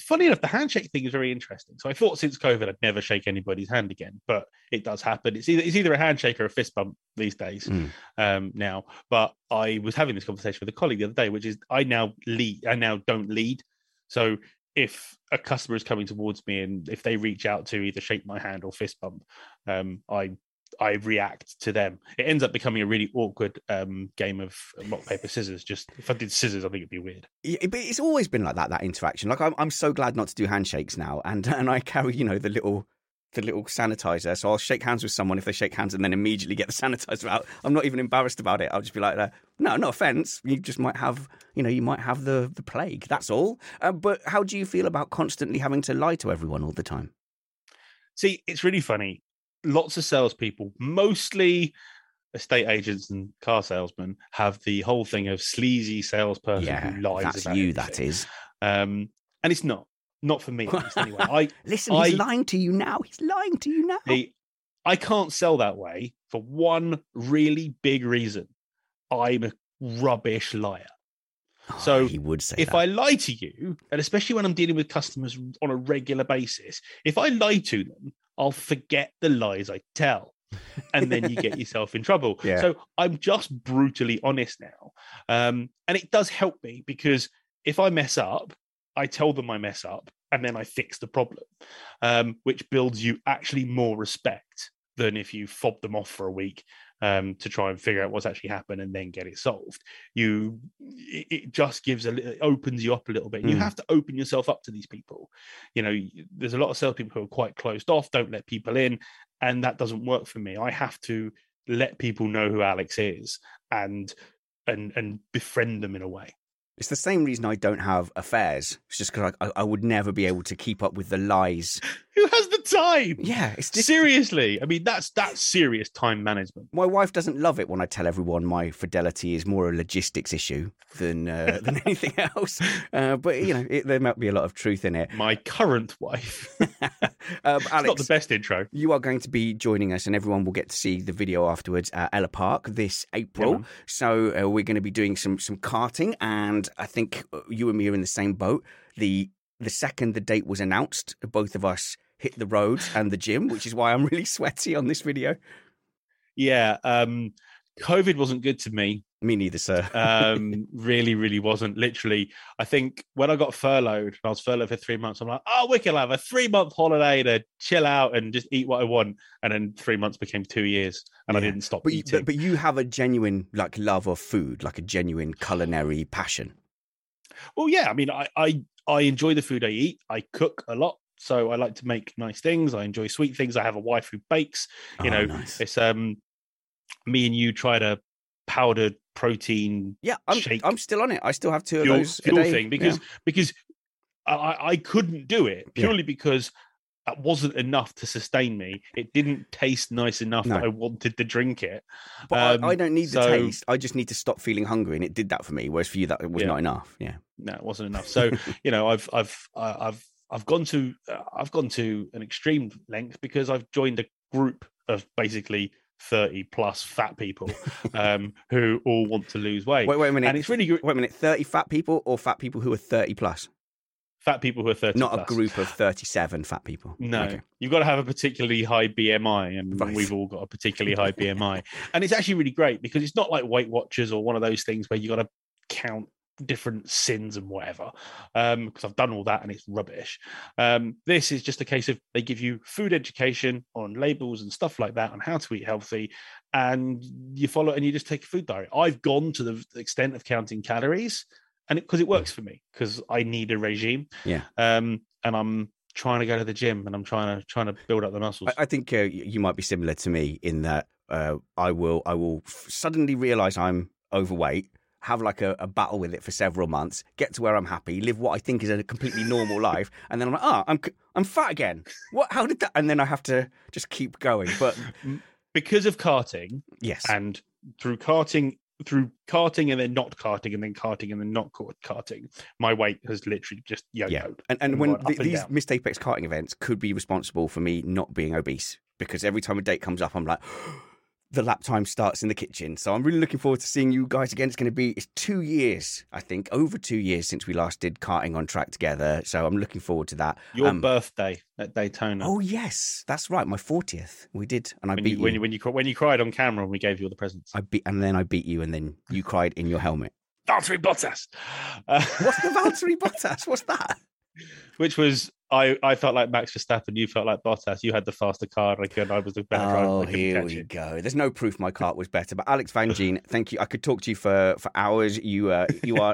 Funny enough, the handshake thing is very interesting. So I thought since COVID I'd never shake anybody's hand again, but it does happen. It's either a handshake or a fist bump these days now. But I was having this conversation with a colleague the other day, which is I now don't lead. So if a customer is coming towards me and if they reach out to either shake my hand or fist bump, I react to them. It ends up becoming a really awkward game of rock, paper, scissors. Just if I did scissors, I think it'd be weird. But it's always been like that interaction. Like I'm so glad not to do handshakes now, and I carry the little sanitizer. So I'll shake hands with someone if they shake hands, and then immediately get the sanitizer out. I'm not even embarrassed about it. I'll just be like, no, no offense. You just might have, the plague. That's all. But how do you feel about constantly having to lie to everyone all the time? See, it's really funny. Lots of salespeople, mostly estate agents and car salesmen, have the whole thing of sleazy salesperson who lies about everything. Yeah, that's you, that is. And it's not for me. Anyway. He's lying to you now. I can't sell that way for one really big reason. I'm a rubbish liar. So he would say if I lie to you, and especially when I'm dealing with customers on a regular basis, if I lie to them, I'll forget the lies I tell, and then you get yourself in trouble. Yeah. So I'm just brutally honest now. And it does help me, because if I mess up, I tell them I mess up and then I fix the problem, which builds you actually more respect than if you fob them off for a week to try and figure out what's actually happened and then get it solved. It just gives it opens you up a little bit. And you have to open yourself up to these people. You know, there's a lot of salespeople who are quite closed off, don't let people in, and that doesn't work for me. I have to let people know who Alex is and befriend them in a way. It's the same reason I don't have affairs. It's just because I would never be able to keep up with the lies. Who has the time? Yeah. It's just... Seriously. I mean, that's serious time management. My wife doesn't love it when I tell everyone my fidelity is more a logistics issue than anything else. But, you know, there might be a lot of truth in it. My current wife. Alex, not the best intro. You are going to be joining us and everyone will get to see the video afterwards at Ella Park this April. Yeah. So we're going to be doing some karting, and I think you and me are in the same boat. The second the date was announced, both of us hit the road and the gym, which is why I'm really sweaty on this video. Yeah. COVID wasn't good to me. Me neither, sir. Really, really wasn't. Literally, I think when I got furloughed, I was furloughed for 3 months. I'm like, oh, we can have a 3-month holiday to chill out and just eat what I want. And then 3 months became 2 years and I didn't stop eating. But you have a genuine love of food, like a genuine culinary passion. Well, yeah. I mean, I enjoy the food I eat. I cook a lot. So I like to make nice things. I enjoy sweet things. I have a wife who bakes. Nice. It's me and you tried a powdered protein shake. I'm still on it. I still have 2 of those a day. Thing because I couldn't do it purely because that wasn't enough to sustain me. It didn't taste nice enough that I wanted to drink it. But I don't need the taste. I just need to stop feeling hungry, and it did that for me. Whereas for you, that was not enough. Yeah, no, it wasn't enough. So I've gone to an extreme length because I've joined a group of basically 30 plus fat people who all want to lose weight. Wait a minute. And it's really good. Wait a minute. 30 fat people or fat people who are 30 plus? Fat people who are 30 Not plus. A group of 37 fat people. No. Okay. You've got to have a particularly high BMI, and we've all got a particularly high BMI. And it's actually really great because it's not like Weight Watchers or one of those things where you got to count different sins and whatever. Because I've done all that and it's rubbish. This is just a case of they give you food education on labels and stuff like that on how to eat healthy, and you follow it and you just take a food diary. I've gone to the extent of counting calories, and because it works for me, because I need a regime. Yeah. And I'm trying to go to the gym, and I'm trying to build up the muscles. I think you might be similar to me in that I will suddenly realize I'm overweight, have like a battle with it for several months, get to where I'm happy, live what I think is a completely normal life, and then I'm like, I'm fat again. What? How did that? And then I have to just keep going. But because of karting, yes, and through karting and then not karting and then karting and then not karting, my weight has literally just yo-yoed. Yeah. And when these Missed Apex karting events could be responsible for me not being obese, because every time a date comes up, I'm like, the lap time starts in the kitchen. So I'm really looking forward to seeing you guys again. It's 2 years, I think, over 2 years since we last did karting on track together. So I'm looking forward to that. Your birthday at Daytona. Oh, yes. That's right. My 40th. We did. And I beat you. When you cried on camera and we gave you all the presents. I beat you, and then you cried in your helmet. Valtteri Bottas. What's the Valtteri Bottas? What's that? Which was, I felt like Max Verstappen, you felt like Bottas, you had the faster car, and I was the better driver. Oh, here we go. There's no proof my car was better, but Alex van Geen, thank you. I could talk to you for hours. You are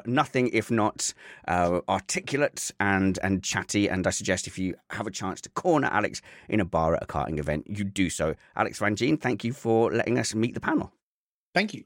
nothing if not articulate and chatty, and I suggest if you have a chance to corner Alex in a bar at a karting event, you do so. Alex van Geen, thank you for letting us meet the panel. Thank you.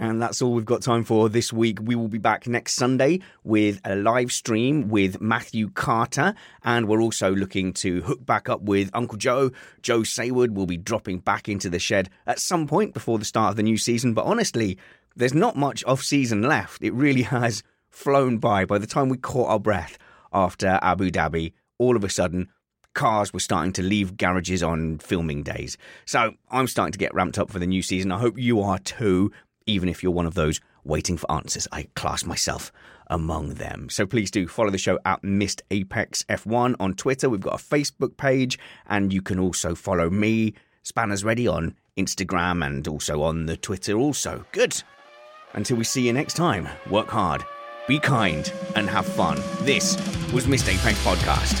And that's all we've got time for this week. We will be back next Sunday with a live stream with Matthew Carter. And we're also looking to hook back up with Uncle Joe. Joe Sayward will be dropping back into the shed at some point before the start of the new season. But honestly, there's not much off-season left. It really has flown by the time we caught our breath after Abu Dhabi, all of a sudden, cars were starting to leave garages on filming days. So I'm starting to get ramped up for the new season. I hope you are too. Even if you're one of those waiting for answers, I class myself among them. So please do follow the show at Missed Apex F1 on Twitter. We've got a Facebook page, and you can also follow me, Spanners-Ready, on Instagram and also on the Twitter also. Good. Until we see you next time, work hard be kind, and have fun. This was Missed Apex Podcast.